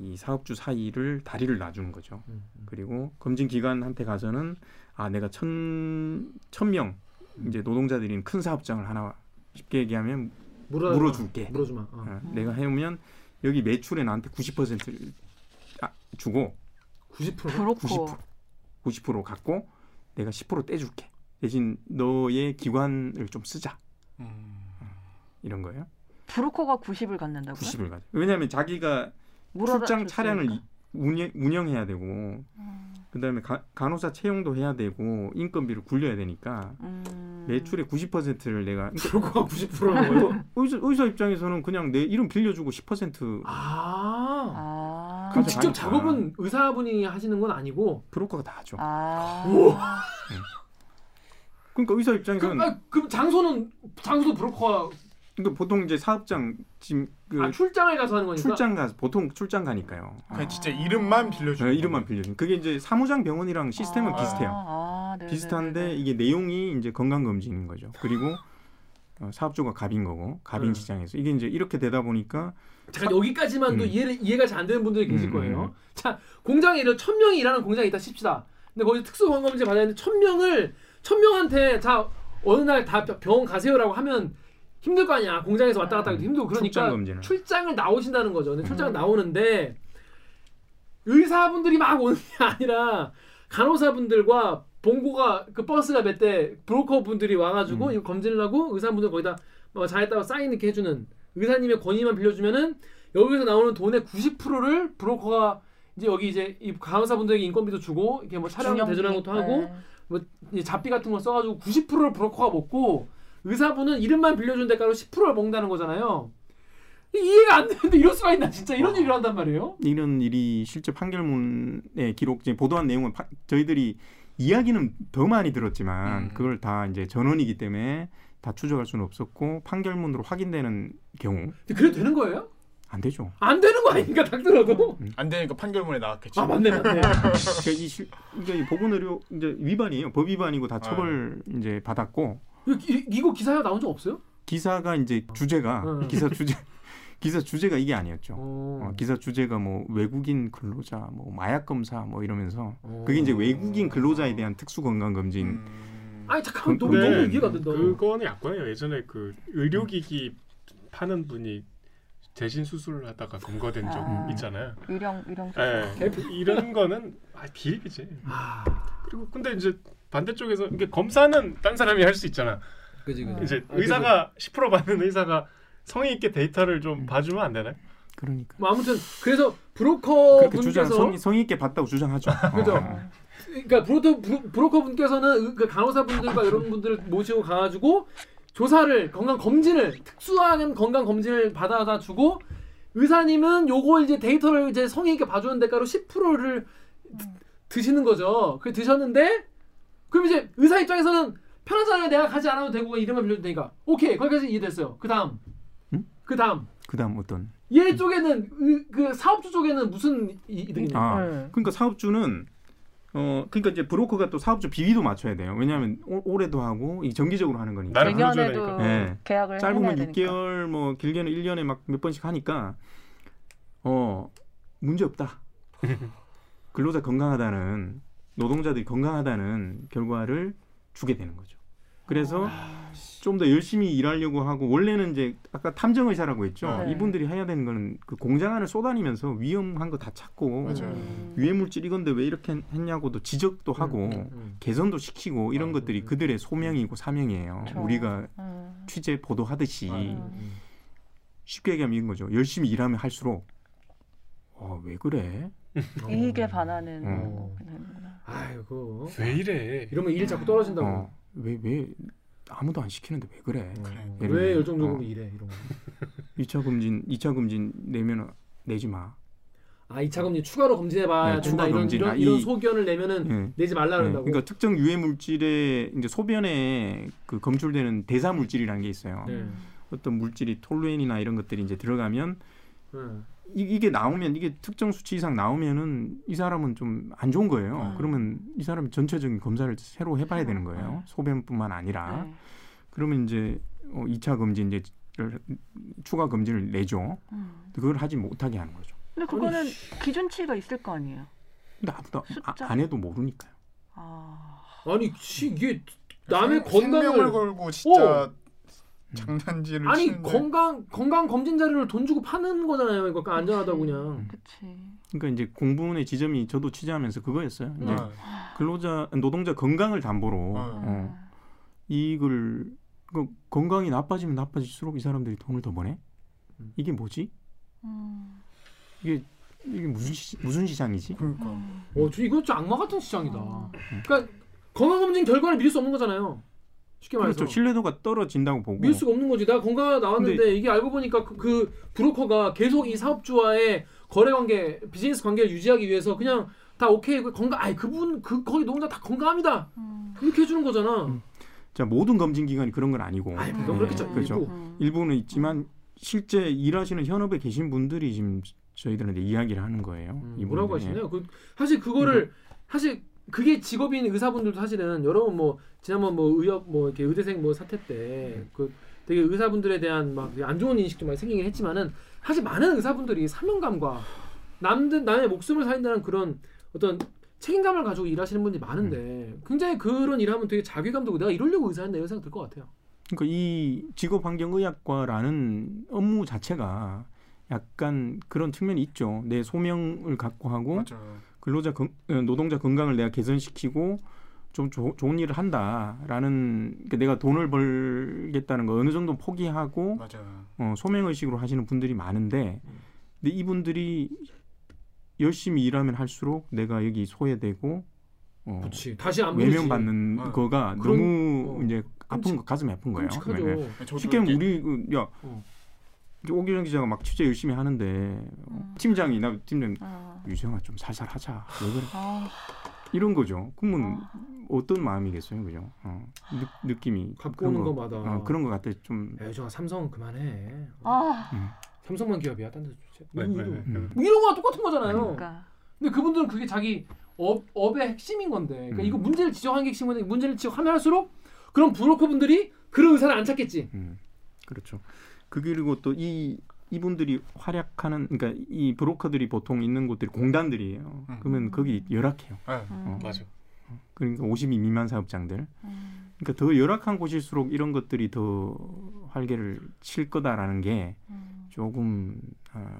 이 사업주 사이를 다리를 놔주는 거죠. 음. 그리고 검진 기관한테 가서는 아 내가 천 천 명 이제 노동자들인 큰 사업장을 하나 쉽게 얘기하면 물어, 물어줄게. 물어주마. 어. 어, 음. 내가 해오면 여기 매출에 나한테 구십 퍼센트를 아, 주고 구십 퍼센트? 구십 퍼센트 구십 퍼센트 갖고 내가 십 퍼센트 떼줄게. 대신 너의 기관을 좀 쓰자. 음. 이런 거예요. 브로커가 구십을 갖는다고요? 구십을 가져. 왜냐하면 자기가 출장 차량을 운영, 운영해야 되고 음. 그다음에 가, 간호사 채용도 해야 되고 인건비를 굴려야 되니까 음. 매출의 구십 퍼센트를 내가 브로커가 구십 퍼센트라는 거예요? 의사, 의사 입장에서는 그냥 내 이름 빌려주고 십 퍼센트 아, 아. 그럼 직접 작업은 의사분이 하시는 건 아니고 브로커가 다 하죠. 아. 네. 그러니까 의사 입장에서는 그럼, 아, 그럼 장소는 장소도 브로커가 그러니까 보통 이제 사업장 지금 그 아, 출장을 가서 하는 거니까 출장 가서 보통 출장 가니까요. 그냥 아. 진짜 이름만 빌려주는. 네, 이름만 빌려주는. 그게 이제 사무장 병원이랑 시스템은 아. 비슷해요. 아, 비슷한데 이게 내용이 이제 건강 검진인 거죠. 그리고 어, 사업주가 갑인 거고 갑인 음. 시장에서 이게 이제 이렇게 되다 보니까 잠깐 사... 여기까지만도 음. 이해를, 이해가 잘 안 되는 분들이 계실 음, 거예요. 음. 자 공장에 이런 천 명이 일하는 공장이 있다 칩시다. 근데 거기 특수 건강 검진 받아야 되는데 천 명을 천 명한테 자 어느 날 다 병원 가세요라고 하면. 힘들 거 아니야. 공장에서 왔다 갔다 하기도 힘들고 그러니까 출장 검진을. 출장을 나오신다는 거죠. 근데 출장을 음. 나오는데 의사분들이 막 오는 게 아니라 간호사분들과 본고가 그 버스가 몇 대 브로커분들이 와가지고 음. 이거 검진을 하고 의사분들 거기다 뭐 잘했다고 사인 이렇게 해주는 의사님의 권위만 빌려주면은 여기서 나오는 돈의 구십 퍼센트를 브로커가 이제 여기 이제 이 간호사분들에게 인건비도 주고 이렇게 뭐 차량 대전하는 것도 하고 뭐 잡비 같은 거 써가지고 구십 퍼센트를 브로커가 먹고. 의사분은 이름만 빌려준 대가로 십 퍼센트를 먹는다는 거잖아요. 이해가 안 되는데 이럴 수가 있나 진짜 이런 일을 한단 말이에요. 이런 일이 실제 판결문에 기록 보도한 내용은 파, 저희들이 이야기는 더 많이 들었지만 음. 그걸 다 이제 전원이기 때문에 다 추적할 수는 없었고 판결문으로 확인되는 경우. 그래도 되는 거예요? 안 되죠. 안 되는 거 아닌가 딱 들어도. 음. 안 되니까 판결문에 나왔겠지. 아 맞네 맞네. 그러니까 이 실, 그러니까 이 보건의료 이제 위반이에요. 법 위반이고 다 처벌 아. 이제 받았고. 이, 이거 기사가 나온 적 없어요? 기사가 이제 주제가 어. 기사 주제 기사 주제가 이게 아니었죠. 어, 기사 주제가 뭐 외국인 근로자, 뭐 마약 검사, 뭐 이러면서 오. 그게 이제 외국인 근로자에 대한 특수 건강 검진. 음. 아니 잠깐만 너무 너무 이해가 된다. 그거는 약관이에요. 예전에 그 의료기기 파는 분이 대신 수술을 하다가 검거된 아. 적 있잖아요. 의령 의령. 예. 이런 거는 아, 비일비재. 아. 그리고 근데 이제. 반대쪽에서 이게 검사는 딴 사람이 할 수 있잖아. 그치, 그치. 이제 아, 의사가 그래서. 십 퍼센트 받는 의사가 성의 있게 데이터를 좀 음. 봐주면 안 되나요? 그러니까. 뭐 아무튼 그래서 브로커 분께서 성의, 성의 있게 봤다고 주장하죠. 그렇죠. 어. 그러니까 브로커 브로커 분께서는 그 간호사 분들과 이런 분들을 모시고 가가지고 조사를 건강 검진을 특수한 건강 검진을 받아다 주고 의사님은 요거 이제 데이터를 이제 성의 있게 봐주는 대가로 십 퍼센트를 드, 드시는 거죠. 그 드셨는데. 그럼 이제 의사 입장에서는 편하잖아요. 내가 가지 않아도 되고 이름만 빌려도 되니까. 오케이. 거기까지 이해됐어요. 그 다음. 음? 그 다음. 그 다음 어떤. 얘 쪽에는 음. 그 사업주 쪽에는 무슨 이득이냐. 아, 그러니까 사업주는 어 그러니까 이제 브로커가 또 사업주 비위도 맞춰야 돼요. 왜냐하면 오, 올해도 하고 이 정기적으로 하는 거니까. 내년에도 네. 계약을 짧으면 육 개월, 뭐 길게는 일 년에 막 몇 번씩 하니까 어 문제 없다. 근로자 건강하다는 노동자들이 건강하다는 결과를 주게 되는 거죠. 그래서 좀 더 열심히 일하려고 하고 원래는 이제 아까 탐정 의사라고 했죠. 네. 이분들이 해야 되는 거는 그 공장 안을 쏘다니면서 위험한 거 다 찾고 맞아요. 유해 물질 이건데 왜 이렇게 했냐고도 지적도 하고 음, 음. 개선도 시키고 이런 음, 것들이 음. 그들의 소명이고 사명이에요. 그렇죠. 우리가 음. 취재 보도하듯이 음. 쉽게 얘기하면 이런 거죠. 열심히 일하면 할수록 어, 왜 그래? 이익에 반하는 어. 아이고 왜 이래? 이러면 일 자꾸 떨어진다고. 어. 왜, 왜 아무도 안 시키는데 왜 그래? 그래. 왜 열정적으로 어. 일해? 이런 거. 이 차 금진, 이 차 금진 내면 내지 마. 아, 이 차 금진 추가로 검진해봐. 네, 추가 이런, 검진. 이런, 아, 이런 이, 소견을 내면은 네. 내지 말라 그런다고. 네. 그러니까 특정 유해 물질의 이제 소변에 그 검출되는 대사 물질이라는 게 있어요. 네. 어떤 물질이 톨루엔이나 이런 것들이 이제 들어가면 네. 이, 이게 나오면 이게 특정 수치 이상 나오면은 이 사람은 좀 안 좋은 거예요. 네. 그러면 이 사람이 전체적인 검사를 새로 해봐야 되는 거예요. 네. 소변뿐만 아니라. 네. 그러면 이제 어, 이 차 검진 이제 추가 검진을 내죠. 음. 그걸 하지 못하게 하는 거죠. 근데 그거는 아니, 기준치가 있을 거 아니에요. 근데 아무도 아, 안 해도 모르니까요. 아... 아니 이게 남의 건강을 생명을 걸고 진짜. 오! 장난질을 아니 치는데. 건강 건강 검진 자료를 돈 주고 파는 거잖아요. 그러니까 그치, 안전하다고 그냥. 그치. 그러니까 이제 공부문의 지점이 저도 취재하면서 그거였어요. 네. 이제 근로자 노동자 건강을 담보로 아. 어, 이익을 그러니까 건강이 나빠지면 나빠질수록 이 사람들이 돈을 더 버네. 이게 뭐지? 음. 이게 이게 무슨 시, 무슨 시장이지? 그러니까. 음. 어, 저 이거 진짜 악마 같은 시장이다. 어. 그러니까 건강 검진 결과를 믿을 수 없는 거잖아요. 쉽게 말해서 그렇죠. 신뢰도가 떨어진다고 보고 믿을 수가 없는 거지. 나 건강 나왔는데 이게 알고 보니까 그, 그 브로커가 계속 이 사업주와의 거래관계, 비즈니스 관계를 유지하기 위해서 그냥 다 오케이 건강, 아이 그분 그 거기 노동자 다 건강합니다 음. 이렇게 해주는 거잖아. 음. 자 모든 검진 기관이 그런 건 아니고 아이, 네. 그렇겠죠. 그렇죠. 음. 일부는 있지만 실제 일하시는 현업에 계신 분들이 지금 저희들한테 이야기를 하는 거예요. 음, 뭐라고 하시나요? 그, 사실 그거를 음. 사실 그게 직업인 의사분들도 사실은 여러분 뭐 지난번 뭐 의협 뭐 이렇게 의대생 뭐 사태 때 그 되게 의사분들에 대한 막 안 좋은 인식도 많이 생기긴 했지만은 사실 많은 의사분들이 사명감과 남들 남의 목숨을 살린다는 그런 어떤 책임감을 가지고 일하시는 분들이 많은데 굉장히 그런 일하면 되게 자괴감도 내가 이러려고 의사한다 이런 생각 들 것 같아요. 그러니까 이 직업환경의학과라는 업무 자체가 약간 그런 측면이 있죠. 내 소명을 갖고 하고. 맞아요. 근로자 건, 노동자 건강을 내가 개선시키고 좀 조, 좋은 일을 한다라는 그러니까 내가 돈을 벌겠다는 거 어느 정도 포기하고 어, 소명의식으로 하시는 분들이 많은데 음. 근데 이분들이 열심히 일하면 할수록 내가 여기 소외되고 어, 다시 안 외면받는 아, 거가 그런, 너무 어, 이제 아픈 끔찍, 거 가슴이 아픈 거예요. 네. 쉽게 하면 우리 야 어. 오기정 기자가 막 취재 열심히 하는데 음. 팀장이 나 팀장 어. 유정아 좀 살살 하자 왜 그래 어. 이런 거죠. 그러면 어. 어떤 마음이겠어요, 그죠? 어. 느, 느낌이 갖고 오는 거, 거마다 어, 그런 거 같아 좀. 유정아 삼성 그만해. 아. 음. 삼성만 기업이야, 딴 데도 왜, 왜, 왜, 왜. 음. 이런 거와 똑같은 거잖아요. 그러니까. 근데 그분들은 그게 자기 업 업의 핵심인 건데, 그러니까 음. 이거 문제를 지적한 게 핵심인데 문제를 지적하면 할수록 그런 브로커분들이 그런 의사를 안 찾겠지. 음. 그렇죠. 그리고 또 이 이분들이 활약하는 그러니까 이 브로커들이 보통 있는 곳들이 공단들이에요. 음. 그러면 거기 열악해요. 음. 어. 맞아. 그러니까 오십인 미만 사업장들. 음. 그러니까 더 열악한 곳일수록 이런 것들이 더 활개를 칠 거다라는 게 음. 조금 어,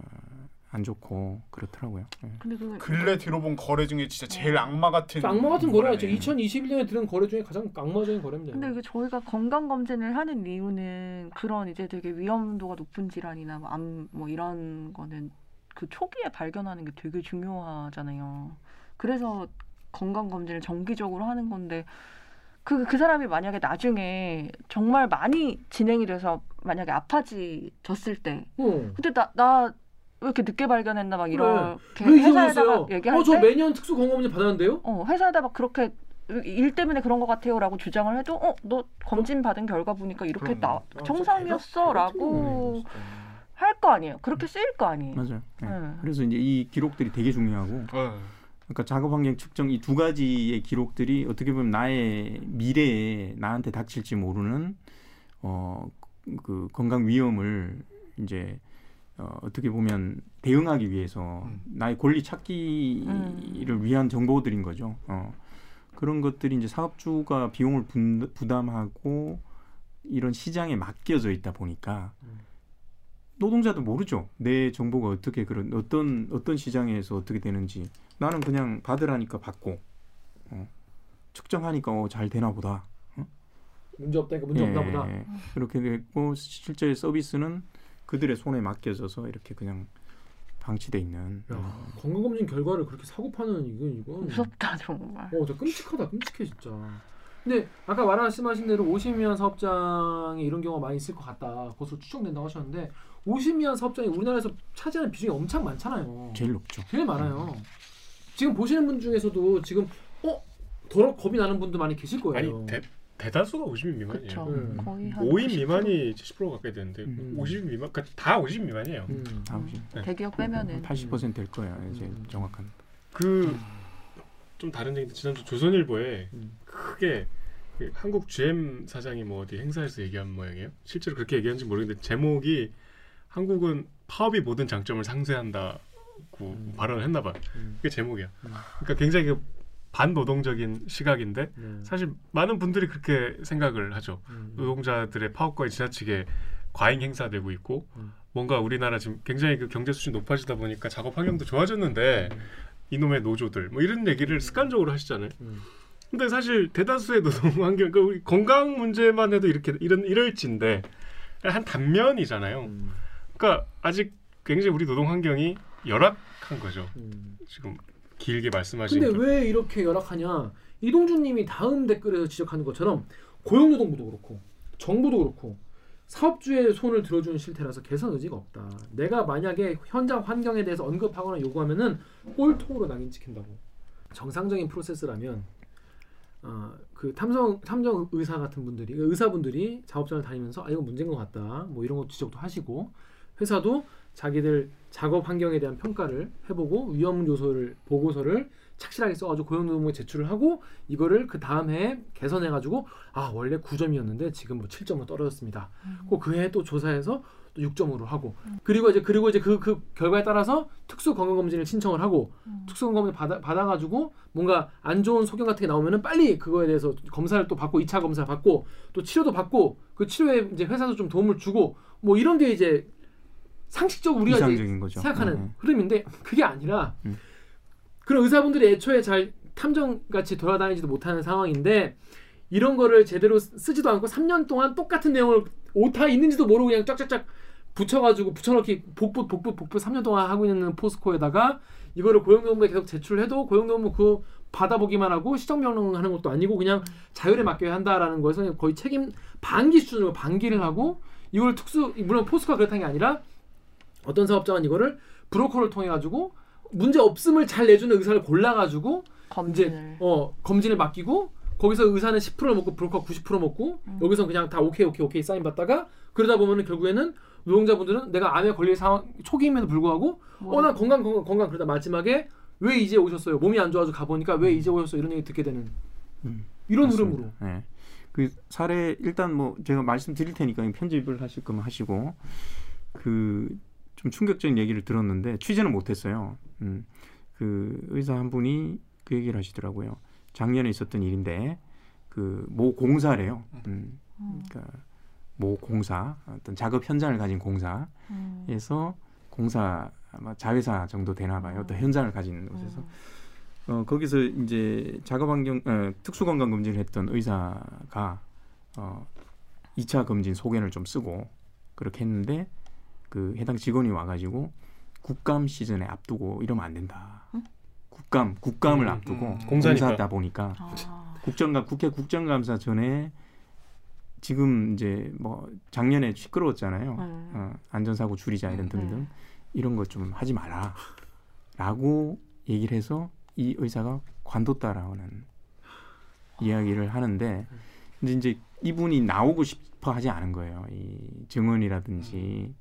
안 좋고 그렇더라고요. 네. 근데 그, 근래 뒤로 본 거래 중에 진짜 제일 어. 악마 같은 악마 같은 거래죠. 이천이십일 년에 들은 거래 중에 가장 악마적인 거래입니다. 근데 이게 저희가 건강 검진을 하는 이유는 그런 이제 되게 위험도가 높은 질환이나 뭐 암 뭐 이런 거는 그 초기에 발견하는 게 되게 중요하잖아요. 그래서 건강 검진을 정기적으로 하는 건데 그, 그 사람이 만약에 나중에 정말 많이 진행이 돼서 만약에 아파지졌을 때 음. 근데 나 나 왜 이렇게 늦게 발견했나 막 이런 그래. 회사에다가 얘기할 어, 때 저 매년 특수 건강검진 받았는데요? 어, 회사에다 막 그렇게 일 때문에 그런 것 같아요 라고 주장을 해도 어? 너 검진 받은 결과 보니까 이렇게 그럼, 나 아, 정상이었어 라고 할 거 아니에요. 그렇게 쓰일 거 아니에요. 맞아요. 네. 네. 그래서 이제 이 기록들이 되게 중요하고 네. 그러니까 작업 환경 측정 이 두 가지의 기록들이 어떻게 보면 나의 미래에 나한테 닥칠지 모르는 어, 그 건강 위험을 이제 어, 어떻게 보면 대응하기 위해서 음. 나의 권리 찾기를 음. 위한 정보들인 거죠. 어. 그런 것들이 이제 사업주가 비용을 분, 부담하고 이런 시장에 맡겨져 있다 보니까 음. 노동자도 모르죠. 내 정보가 어떻게 그런 어떤 어떤 시장에서 어떻게 되는지. 나는 그냥 받으라니까 받고 어. 측정하니까 어, 잘 되나 보다. 어? 문제 없다니까 문제 예, 없나 보다. 예. 그렇게 됐고 실제 서비스는 그들의 손에 맡겨져서 이렇게 그냥 방치돼 있는. 야, 어. 건강검진 결과를 그렇게 사고 파는 이건 이건 무섭다 정말. 어, 진짜 끔찍하다 끔찍해 진짜. 근데 아까 말씀하신 대로 오십 미만 사업장에 이런 경우가 많이 있을 것 같다. 그것으로 추정된다고 하셨는데 오십 미만 사업장이 우리나라에서 차지하는 비중이 엄청 많잖아요. 제일 높죠. 제일 많아요. 음. 지금 보시는 분 중에서도 지금 어? 더러 겁이 나는 분도 많이 계실 거예요. 아니 대, 대다수가 오십 인 미만이에요. 그쵸, 음. 거의 한 오인 구십 퍼센트? 미만이 칠십 퍼센트 가까이 되는데 음. 오십 인 미만, 그러니까 다 오십 미만이에요. 음. 음. 다 오십. 네. 대기업 빼면은 팔십 퍼센트 될 거예요. 이제 음. 정확한. 그 좀 다른 얘기인데 지난주 조선일보에 음. 크게 그 한국 지엠 사장이 뭐 어디 행사에서 얘기한 모양이에요. 실제로 그렇게 얘기한지 모르겠는데 제목이 한국은 파업이 모든 장점을 상쇄한다. 음. 발언을 했나 봐요. 음. 그게 제목이야. 음. 그러니까 굉장히 반노동적인 시각인데 음. 사실 많은 분들이 그렇게 생각을 하죠. 음. 노동자들의 파업권이 지나치게 과잉 행사되고 있고 음. 뭔가 우리나라 지금 굉장히 그 경제 수준이 높아지다 보니까 작업 환경도 좋아졌는데 음. 이놈의 노조들 뭐 이런 얘기를 습관적으로 하시잖아요. 음. 근데 사실 대다수의 노동 환경, 그러니까 우리 건강 문제만 해도 이렇게 이런 이럴진데 한 단면이잖아요. 음. 그러니까 아직 굉장히 우리 노동 환경이 열악한 거죠. 음. 지금 길게 말씀하신. 근데 왜 이렇게 열악하냐? 이동준님이 다음 댓글에서 지적하는 것처럼 고용노동부도 그렇고 정부도 그렇고 사업주의 손을 들어주는 실태라서 개선 의지가 없다. 내가 만약에 현장 환경에 대해서 언급하거나 요구하면은 꼴통으로 낙인찍힌다고. 정상적인 프로세스라면 어, 그 탐정 탐정 의사 같은 분들이 의사분들이 작업장을 다니면서 아 이건 문제인 것 같다. 뭐 이런 것 지적도 하시고 회사도 자기들 작업 환경에 대한 평가를 해보고 위험 요소를 보고서를 착실하게 써가지고 고용노동부에 제출을 하고 이거를 그 다음 해에 개선해가지고 아 원래 구 점이었는데 지금 뭐 칠 점으로 떨어졌습니다. 음. 그 해에 또 조사해서 또 육 점으로 하고 음. 그리고 이제 그리고 이제 그, 그 결과에 따라서 특수 건강검진을 신청을 하고 음. 특수 건강검진 받아 받아가지고 뭔가 안 좋은 소견 같은 게 나오면은 빨리 그거에 대해서 검사를 또 받고 이 차 검사 받고 또 치료도 받고 그 치료에 이제 회사도 좀 도움을 주고 뭐 이런 게 이제 상식적으로 우리가 생각하는 네. 흐름인데 그게 아니라 음. 그런 의사분들이 애초에 잘 탐정같이 돌아다니지도 못하는 상황인데 이런 거를 제대로 쓰지도 않고 삼 년 동안 똑같은 내용을 오타 있는지도 모르고 그냥 쫙쫙쫙 붙여가지고 붙여넣기 복붙 복붙 복붙 삼 년 동안 하고 있는 포스코에다가 이거를 고용노동부에 계속 제출해도 고용노동부 그거 받아보기만 하고 시정명령하는 것도 아니고 그냥 자율에 맡겨야 한다라는 거에서 거의 책임 반기 수준으로 반기를 하고 이걸 특수 물론 포스코가 그렇다는 게 아니라 어떤 사업장은 이거를 브로커를 통해 가지고 문제 없음을 잘 내주는 의사를 골라 가지고 검진을 이제 어 검진을 맡기고 거기서 의사는 십 퍼센트 먹고 브로커 구십 퍼센트 먹고 음. 여기서 그냥 다 오케이 오케이 오케이 사인 받다가 그러다 보면은 결국에는 노동자분들은 내가 암에 걸릴 상황 초기임에도 불구하고 음. 어 나 건강 건강 건강 그러다 마지막에 왜 이제 오셨어요 몸이 안 좋아서 가보니까 왜 이제 오셨어요 이런 얘기 듣게 되는 음. 이런 맞습니다. 흐름으로. 네. 그 사례 일단 뭐 제가 말씀드릴 테니까 편집을 하실 거면 하시고 그. 좀 충격적인 얘기를 들었는데 취재는 못했어요. 음, 그 의사 한 분이 그 얘기를 하시더라고요. 작년에 있었던 일인데 그 모 공사래요. 음, 그러니까 모 공사, 어떤 작업 현장을 가진 공사에서 공사 아마 자회사 정도 되나 봐요. 어떤 현장을 가진 곳에서 어, 거기서 이제 작업 환경 어, 특수 건강 검진을 했던 의사가 어, 이 차 검진 소견을 좀 쓰고 그렇게 했는데. 그 해당 직원이 와가지고 국감 시즌에 앞두고 이러면 안 된다. 응? 국감 국감을 음, 앞두고 음, 공사다 보니까 아. 국정감 국회 국정감사 전에 지금 이제 뭐 작년에 시끄러웠잖아요. 음. 어, 안전사고 줄이자 이런 등등 음. 이런 것 좀 하지 마라라고 얘기를 해서 이 의사가 관뒀다라는 아. 이야기를 하는데 근데 이제 이분이 나오고 싶어 하지 않은 거예요. 이 증언이라든지. 음.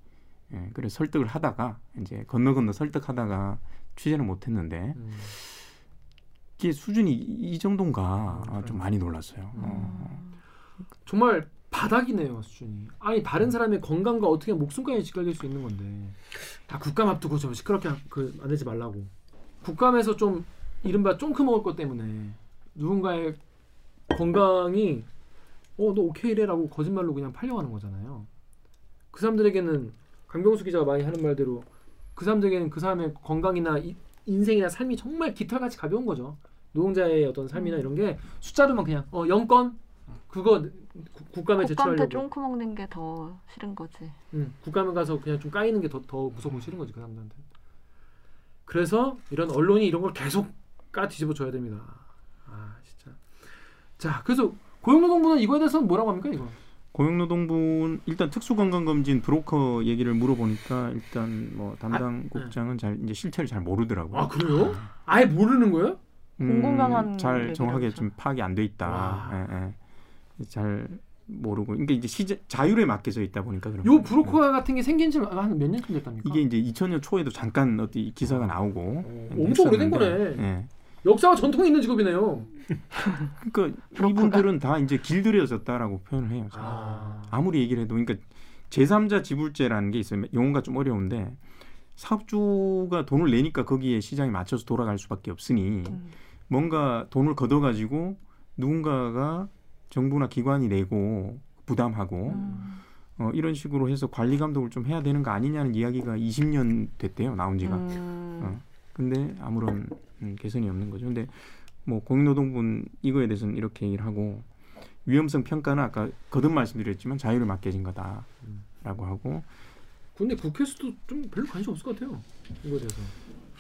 예, 그래서 설득을 하다가 이제 건너 건너 설득하다가 취재는 못했는데 음. 이게 수준이 이 정도인가 음, 좀 많이 놀랐어요. 음. 어. 정말 바닥이네요, 수준이. 아니 다른 사람의 건강과 어떻게 목숨까지 직결될 수 있는 건데 다 국감 앞두고 좀 시끄럽게 그 안 되지 말라고. 국감에서 좀 이른바 쫑크 먹을 것 때문에 누군가의 건강이 어, 너 오케이래라고 거짓말로 그냥 팔려가는 거잖아요. 그 사람들에게는 강병수 기자가 많이 하는 말대로 그 사람들에게는 그 사람의 건강이나 이, 인생이나 삶이 정말 깃털같이 가벼운 거죠. 노동자의 어떤 삶이나 이런 게 숫자로만 그냥 어 영건 그거 구, 국감에 제출하려고. 국감 때 쫑크 먹는 게 더 싫은 거지. 응, 국감에 가서 그냥 좀 까이는 게 더 더 무섭고 싫은 거지 그 사람들한테. 그래서 이런 언론이 이런 걸 계속 까 뒤집어 줘야 됩니다. 아 진짜. 자 그래서 고용노동부는 이거에 대해서는 뭐라고 합니까 이거? 고용노동부는 일단 특수건강검진 브로커 얘기를 물어보니까 일단 뭐 담당 아, 국장은 잘 이제 실태를 잘 모르더라고요. 아 그래요? 아예 모르는 거예요? 음, 공공강한 잘 정확하게 좀 파악이 안 돼 있다. 예, 예. 잘 모르고. 그러니까 이제 시제, 자율에 맡겨져 있다 보니까 그런. 요 브로커 네. 같은 게 생긴 지 한 몇 년쯤 됐답니까? 이게 이제 이천 년 초에도 잠깐 어디 기사가 나오고. 어, 엄청 오래된 거네. 예. 역사와 전통이 있는 직업이네요. 그러니까 이분들은 다 이제 길들여졌다라고 표현을 해요. 아. 아무리 얘기를 해도 그러니까 제삼자 지불제라는 게 있어요. 용어가 좀 어려운데 사업주가 돈을 내니까 거기에 시장에 맞춰서 돌아갈 수밖에 없으니 음. 뭔가 돈을 걷어가지고 누군가가 정부나 기관이 내고 부담하고 음. 어, 이런 식으로 해서 관리 감독을 좀 해야 되는 거 아니냐는 이야기가 이십 년 됐대요. 나온 지가. 음. 어. 근데 아무런 음, 개선이 없는 거죠. 근데 뭐 공익노동부는 이거에 대해서는 이렇게 얘기를 하고 위험성 평가는 아까 거듭 말씀드렸지만 자유를 맡겨진 거다라고 하고. 근데 국회에서도 좀 별로 관심 없을 것 같아요. 이거에 대해서.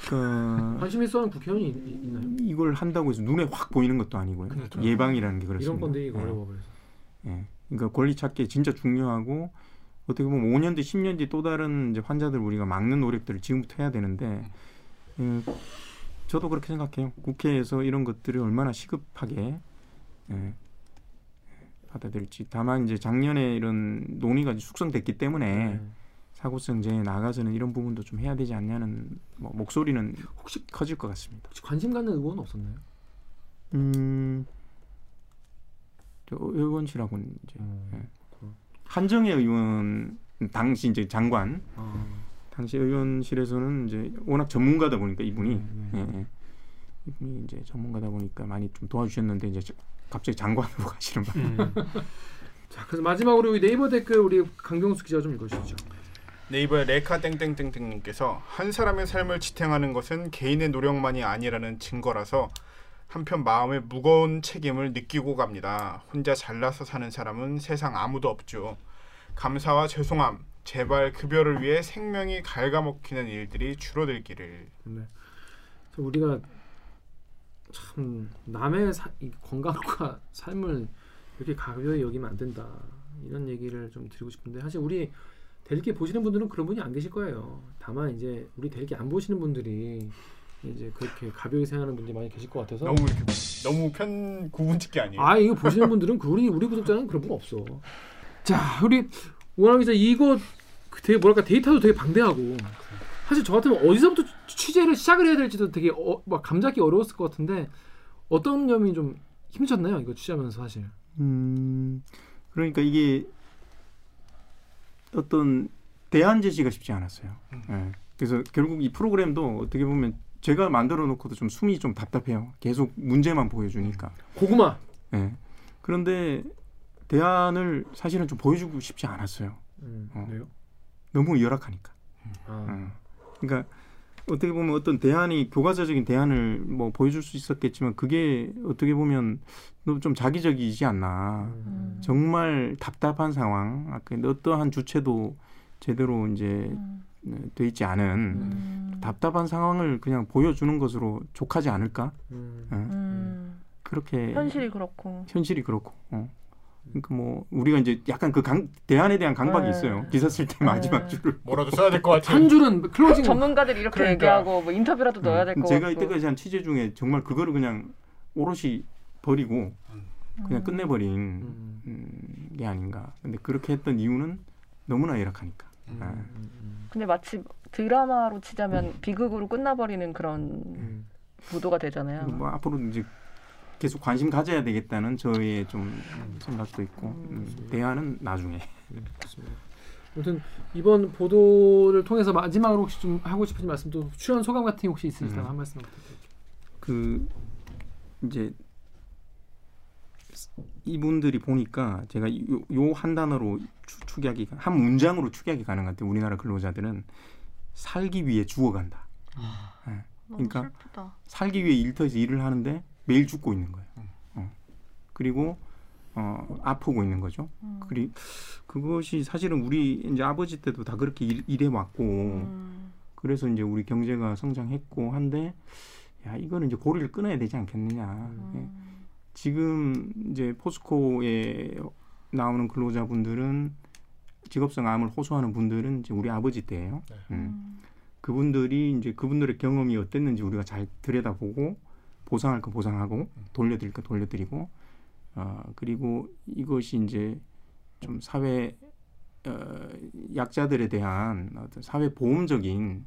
그... 관심 있어하는 국회의원이 있나요? 이걸 한다고 해서 눈에 확 보이는 것도 아니고요. 그렇죠. 예방이라는 게 그렇습니다. 이런 건데 이거 어려워 그래서. 예, 그러니까 권리 찾기 진짜 중요하고 어떻게 보면 오 년 뒤, 십 년 뒤 또 다른 이제 환자들 우리가 막는 노력들을 지금부터 해야 되는데. 음, 저도 그렇게 생각해요. 국회에서 이런 것들이 얼마나 시급하게 예, 받아들일지. 다만 이제 작년에 이런 논의가 숙성됐기 때문에 네. 사고성 재해 나가서는 이런 부분도 좀 해야 되지 않냐는 뭐 목소리는 혹시 커질 것 같습니다. 혹시 관심 갖는 의원은 없었나요? 음, 저 의원실하고는 이제 음, 예. 한정애 의원 당시 이제 장관. 아. 당시 의원실에서는 이제 워낙 전문가다 보니까 이분이 음, 네. 예, 예. 이분이 이제 전문가다 보니까 많이 좀 도와주셨는데 이제 갑자기 장관으로 가시는 바람. 음. 자, 그래서 마지막으로 우리 네이버 댓글 우리 강병수 기자 좀 읽어주시죠. 네이버의 레카 땡땡땡땡님께서 한 사람의 삶을 지탱하는 것은 개인의 노력만이 아니라는 증거라서 한편 마음의 무거운 책임을 느끼고 갑니다. 혼자 잘나서 사는 사람은 세상 아무도 없죠. 감사와 죄송함. 제발 급여를 위해 생명이 갉아먹히는 일들이 줄어들기를. 네. 우리가 참 남의 사, 이 건강과 삶을 이렇게 가벼이 여기면 안 된다. 이런 얘기를 좀 드리고 싶은데 사실 우리 대리기 보시는 분들은 그런 분이 안 계실 거예요. 다만 이제 우리 대리기 안 보시는 분들이 이제 그렇게 가벼이 생각하는 분들이 많이 계실 것 같아서 너무 이렇게, 너무 편 구분짓기 아니에요? 아 이거 보시는 분들은 그 우리 우리 구독자는 그런 분 없어. 자 우리 우한울 기자 이거 되게 뭐랄까 데이터도 되게 방대하고 사실 저 같으면 어디서부터 취재를 시작을 해야 될지도 되게 어, 막 감잡기 어려웠을 것 같은데 어떤 점이 좀 힘드셨나요? 이거 취재하면서 사실. 음 그러니까 이게 어떤 대안 제시가 쉽지 않았어요. 음. 네. 그래서 결국 이 프로그램도 어떻게 보면 제가 만들어 놓고도 좀 숨이 좀 답답해요. 계속 문제만 보여주니까. 고구마. 네. 그런데 대안을 사실은 좀 보여주고 싶지 않았어요. 음, 어. 왜요? 너무 열악하니까. 음. 아. 어. 그러니까 어떻게 보면 어떤 대안이 교과서적인 대안을 뭐 보여줄 수 있었겠지만 그게 어떻게 보면 너무 좀 자기적이지 않나. 음. 정말 답답한 상황. 어떠한 주체도 제대로 이제 음. 돼 있지 않은 음. 답답한 상황을 그냥 보여주는 것으로 족하지 않을까. 음. 어. 음. 그렇게 현실이 그렇고. 현실이 그렇고. 어. 그러니까 뭐 우리가 이제 약간 그 강, 대안에 대한 강박이 네. 있어요. 기사 쓸 때 마지막 네. 줄을 뭐라도 써야 될 것 같아요. 한 줄은 클로징. 전문가들이 이렇게 그러니까. 얘기하고 뭐 인터뷰라도 네. 넣어야 될 것 같고. 제가 이때까지 한 취재 중에 정말 그거를 그냥 오롯이 버리고 그냥 음. 끝내버린 음. 음, 게 아닌가. 근데 그렇게 했던 이유는 너무나 열악하니까. 음. 아. 근데 마치 드라마로 치자면 음. 비극으로 끝나버리는 그런. 음. 보도가 되잖아요. 뭐 앞으로 이제 계속 관심 가져야 되겠다는 저희의 좀 생각도 있고 음, 음, 대안은 나중에. 네, 아무튼 이번 보도를 통해서 마지막으로 혹시 좀 하고 싶으신 말씀, 또 출연 소감 같은 게 혹시 있으시다면 음, 한 말씀 부탁드립니다. 그 이제 이분들이 보니까 제가 요, 요 한 단어로 추, 축약이 한 문장으로 축약이 가능한 것 같아요. 우리나라 근로자들은 살기 위해 죽어간다. 아, 네. 그러니까 너무 슬프다. 살기 위해 일터에서 일을 하는데 매일 죽고 있는 거예요. 음. 어. 그리고 어, 아프고 있는 거죠. 음. 그리 그것이 사실은 우리 이제 아버지 때도 다 그렇게 일, 일해 왔고 음. 그래서 이제 우리 경제가 성장했고 한데 야 이거는 이제 고리를 끊어야 되지 않겠느냐. 음. 네. 지금 이제 포스코에 나오는 근로자분들은 직업성 암을 호소하는 분들은 이제 우리 아버지 때예요. 네. 음. 그분들이 이제 그분들의 경험이 어땠는지 우리가 잘 들여다보고 보상할 거 보상하고 돌려드릴 거 돌려드리고 어, 그리고 이것이 이제 좀 사회 어, 약자들에 대한 어떤 사회 보험적인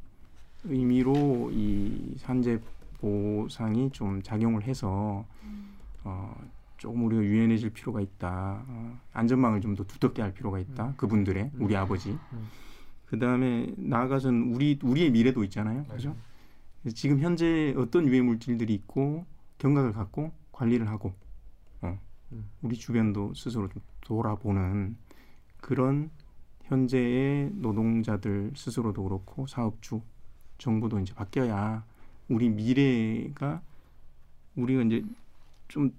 의미로 이 산재 보상이 좀 작용을 해서. 음. 어, 조금 우리가 유연해질 필요가 있다. 어, 안전망을 좀 더 두텁게 할 필요가 있다. 음. 그분들의 우리 음. 아버지. 음. 그 다음에 나아가서는 우리 우리의 미래도 있잖아요. 그죠? 지금 현재 어떤 유해 물질들이 있고 경각을 갖고 관리를 하고 어, 음. 우리 주변도 스스로 좀 돌아보는 그런 현재의 노동자들 스스로도 그렇고 사업주, 정부도 이제 바뀌어야 우리 미래가 우리가 이제 좀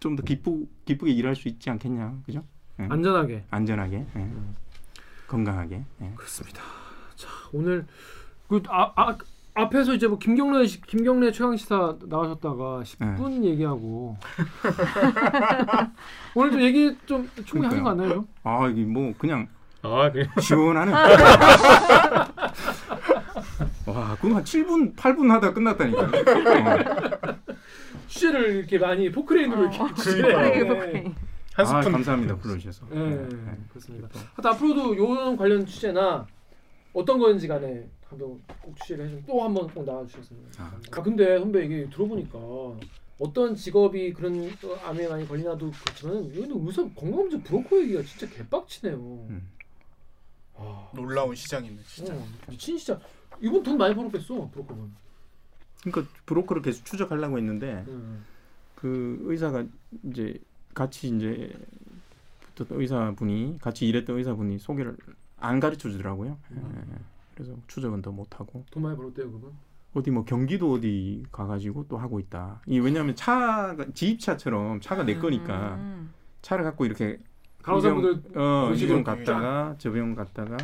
좀 더 기쁘 기쁘게 일할 수 있지 않겠냐, 그죠? 네. 안전하게, 안전하게, 네. 음. 건강하게. 네. 그렇습니다. 자 오늘 그 아, 아, 앞에서 이제 뭐 김경래 김경래 최강시사 나가셨다가 십 분 네. 얘기하고 오늘 좀 얘기 좀 충분히 하신 거 같나요? 아 이게 뭐 그냥 아 그냥 시원하네. 와 그럼 한 칠 분 팔 분 하다 끝났다니까. 취재를 이렇게 많이 포크레인으로 어, 이렇게 취재를 한 스푼. 아, 감사합니다 불러주셔서. 네, 네, 네. 그렇습니다. 하여튼 앞으로도 이런 관련 취재나 어떤 건지 간에 한번 꼭 취재를 해주면 또 한 번 꼭 나와주셨으면. 아, 아 근데 선배 이게 들어보니까 어떤 직업이 그런 암에 많이 걸리나도 그렇지만 이건 무슨 건강검진 브로커 얘기가 진짜 개빡치네요. 음. 와, 놀라운 시장이네 진짜. 어, 미친 시장. 이번 돈 많이 벌었겠어 브로커는. 그러니까 브로커를 계속 추적하려고 했는데 음. 그 의사가 이제 같이 이제 붙었던 의사분이 같이 일했던 의사분이 소개를 안 가르쳐 주더라고요. 음. 예. 그래서 추적은 더 못 하고. 돈 많이 벌었대요 그분? 어디 뭐 경기도 어디 가가지고 또 하고 있다. 이 왜냐하면 차가 지입차처럼 차가 내 거니까 음. 차를 갖고 이렇게 간호사분들 어, 의료병 갔다가 저병 갔다가.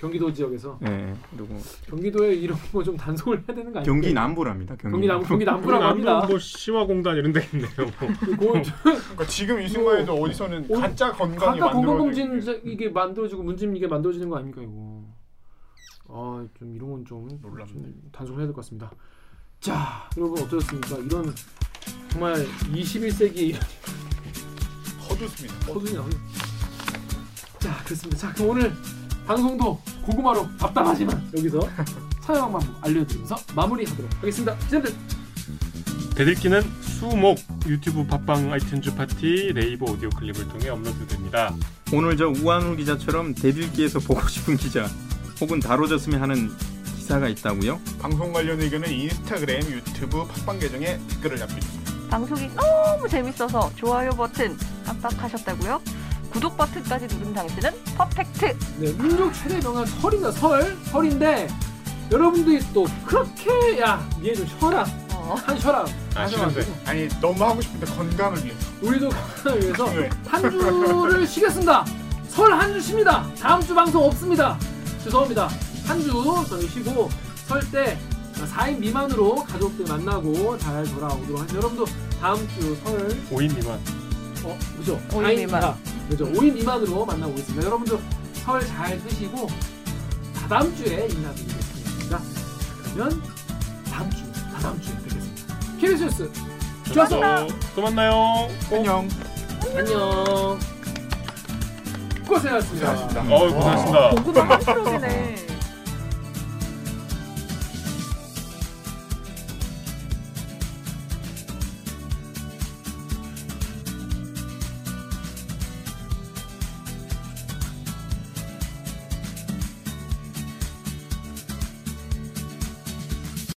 경기도 지역에서. 네. 그리고 경기도에 이런 거 좀 단속을 해야 되는 거 아니에요? 경기 남부랍니다. 경기 남부. 경기 남부라고 합니다. 뭐 시화공단 이런 데 있네요. 뭐. 그러니까 지금 이 순간에도 뭐, 어디서는 어, 가짜 건강이 만들어지고. 건강검진 이게 만들어지고 문제는 이게 만들어지는 거 아닙니까 이거. 아, 좀 이런 건 좀 단속을 해야 될 것 같습니다. 자, 여러분 어떠셨습니까? 이런 정말 이십일 세기 허드습니다. 허드냐. 자, 그렇습니다. 자, 그럼 오늘. 방송도 고구마로 답답하지만 여기서 사용만 알려드리면서 마무리하도록 하겠습니다. 시청자들 대들기는 수목 유튜브 팟빵 아이튠즈 파티 네이버 오디오 클립을 통해 업로드됩니다. 오늘 저 우한울 기자처럼 대들기에서 보고 싶은 기자 혹은 다뤄졌으면 하는 기사가 있다고요? 방송 관련 의견은 인스타그램 유튜브 팟빵 계정에 댓글을 남겨주세요. 방송이 너무 재밌어서 좋아요 버튼 깜빡하셨다고요? 구독 버튼까지 누른 당신은 퍼펙트! 네, 민족 최대 명언 설입니다. 설! 설인데 여러분들이 또 그렇게 야! 니네 좀 쉬어라! 어. 한 쉬어라! 아 쉬는데 아니 너무 하고 싶은데 건강을 위해서 우리도 건강을 위해서 한 주를 쉬겠습니다! 설 한 주 쉽니다! 다음 주 방송 없습니다! 죄송합니다. 한 주 저희 쉬고 설 때 사 인 미만으로 가족들 만나고 잘 돌아오도록 하죠. 여러분도 다음 주 설 오 인 미만 어? 그죠? 오 인 미만 그죠? 오 인 미만으로 만나보겠습니다. 여러분들 설 잘 쓰시고 다다음 주에 인사드리겠습니다. 그러면 다음 주, 다다음 주에 뵙겠습니다. 케이비에스 뉴스 좋았어! 또 만나요! 안녕! 안녕! 고생하셨습니다. 고생하셨습니다. 어우 고생하셨습니다. 공부도 한풀어지네.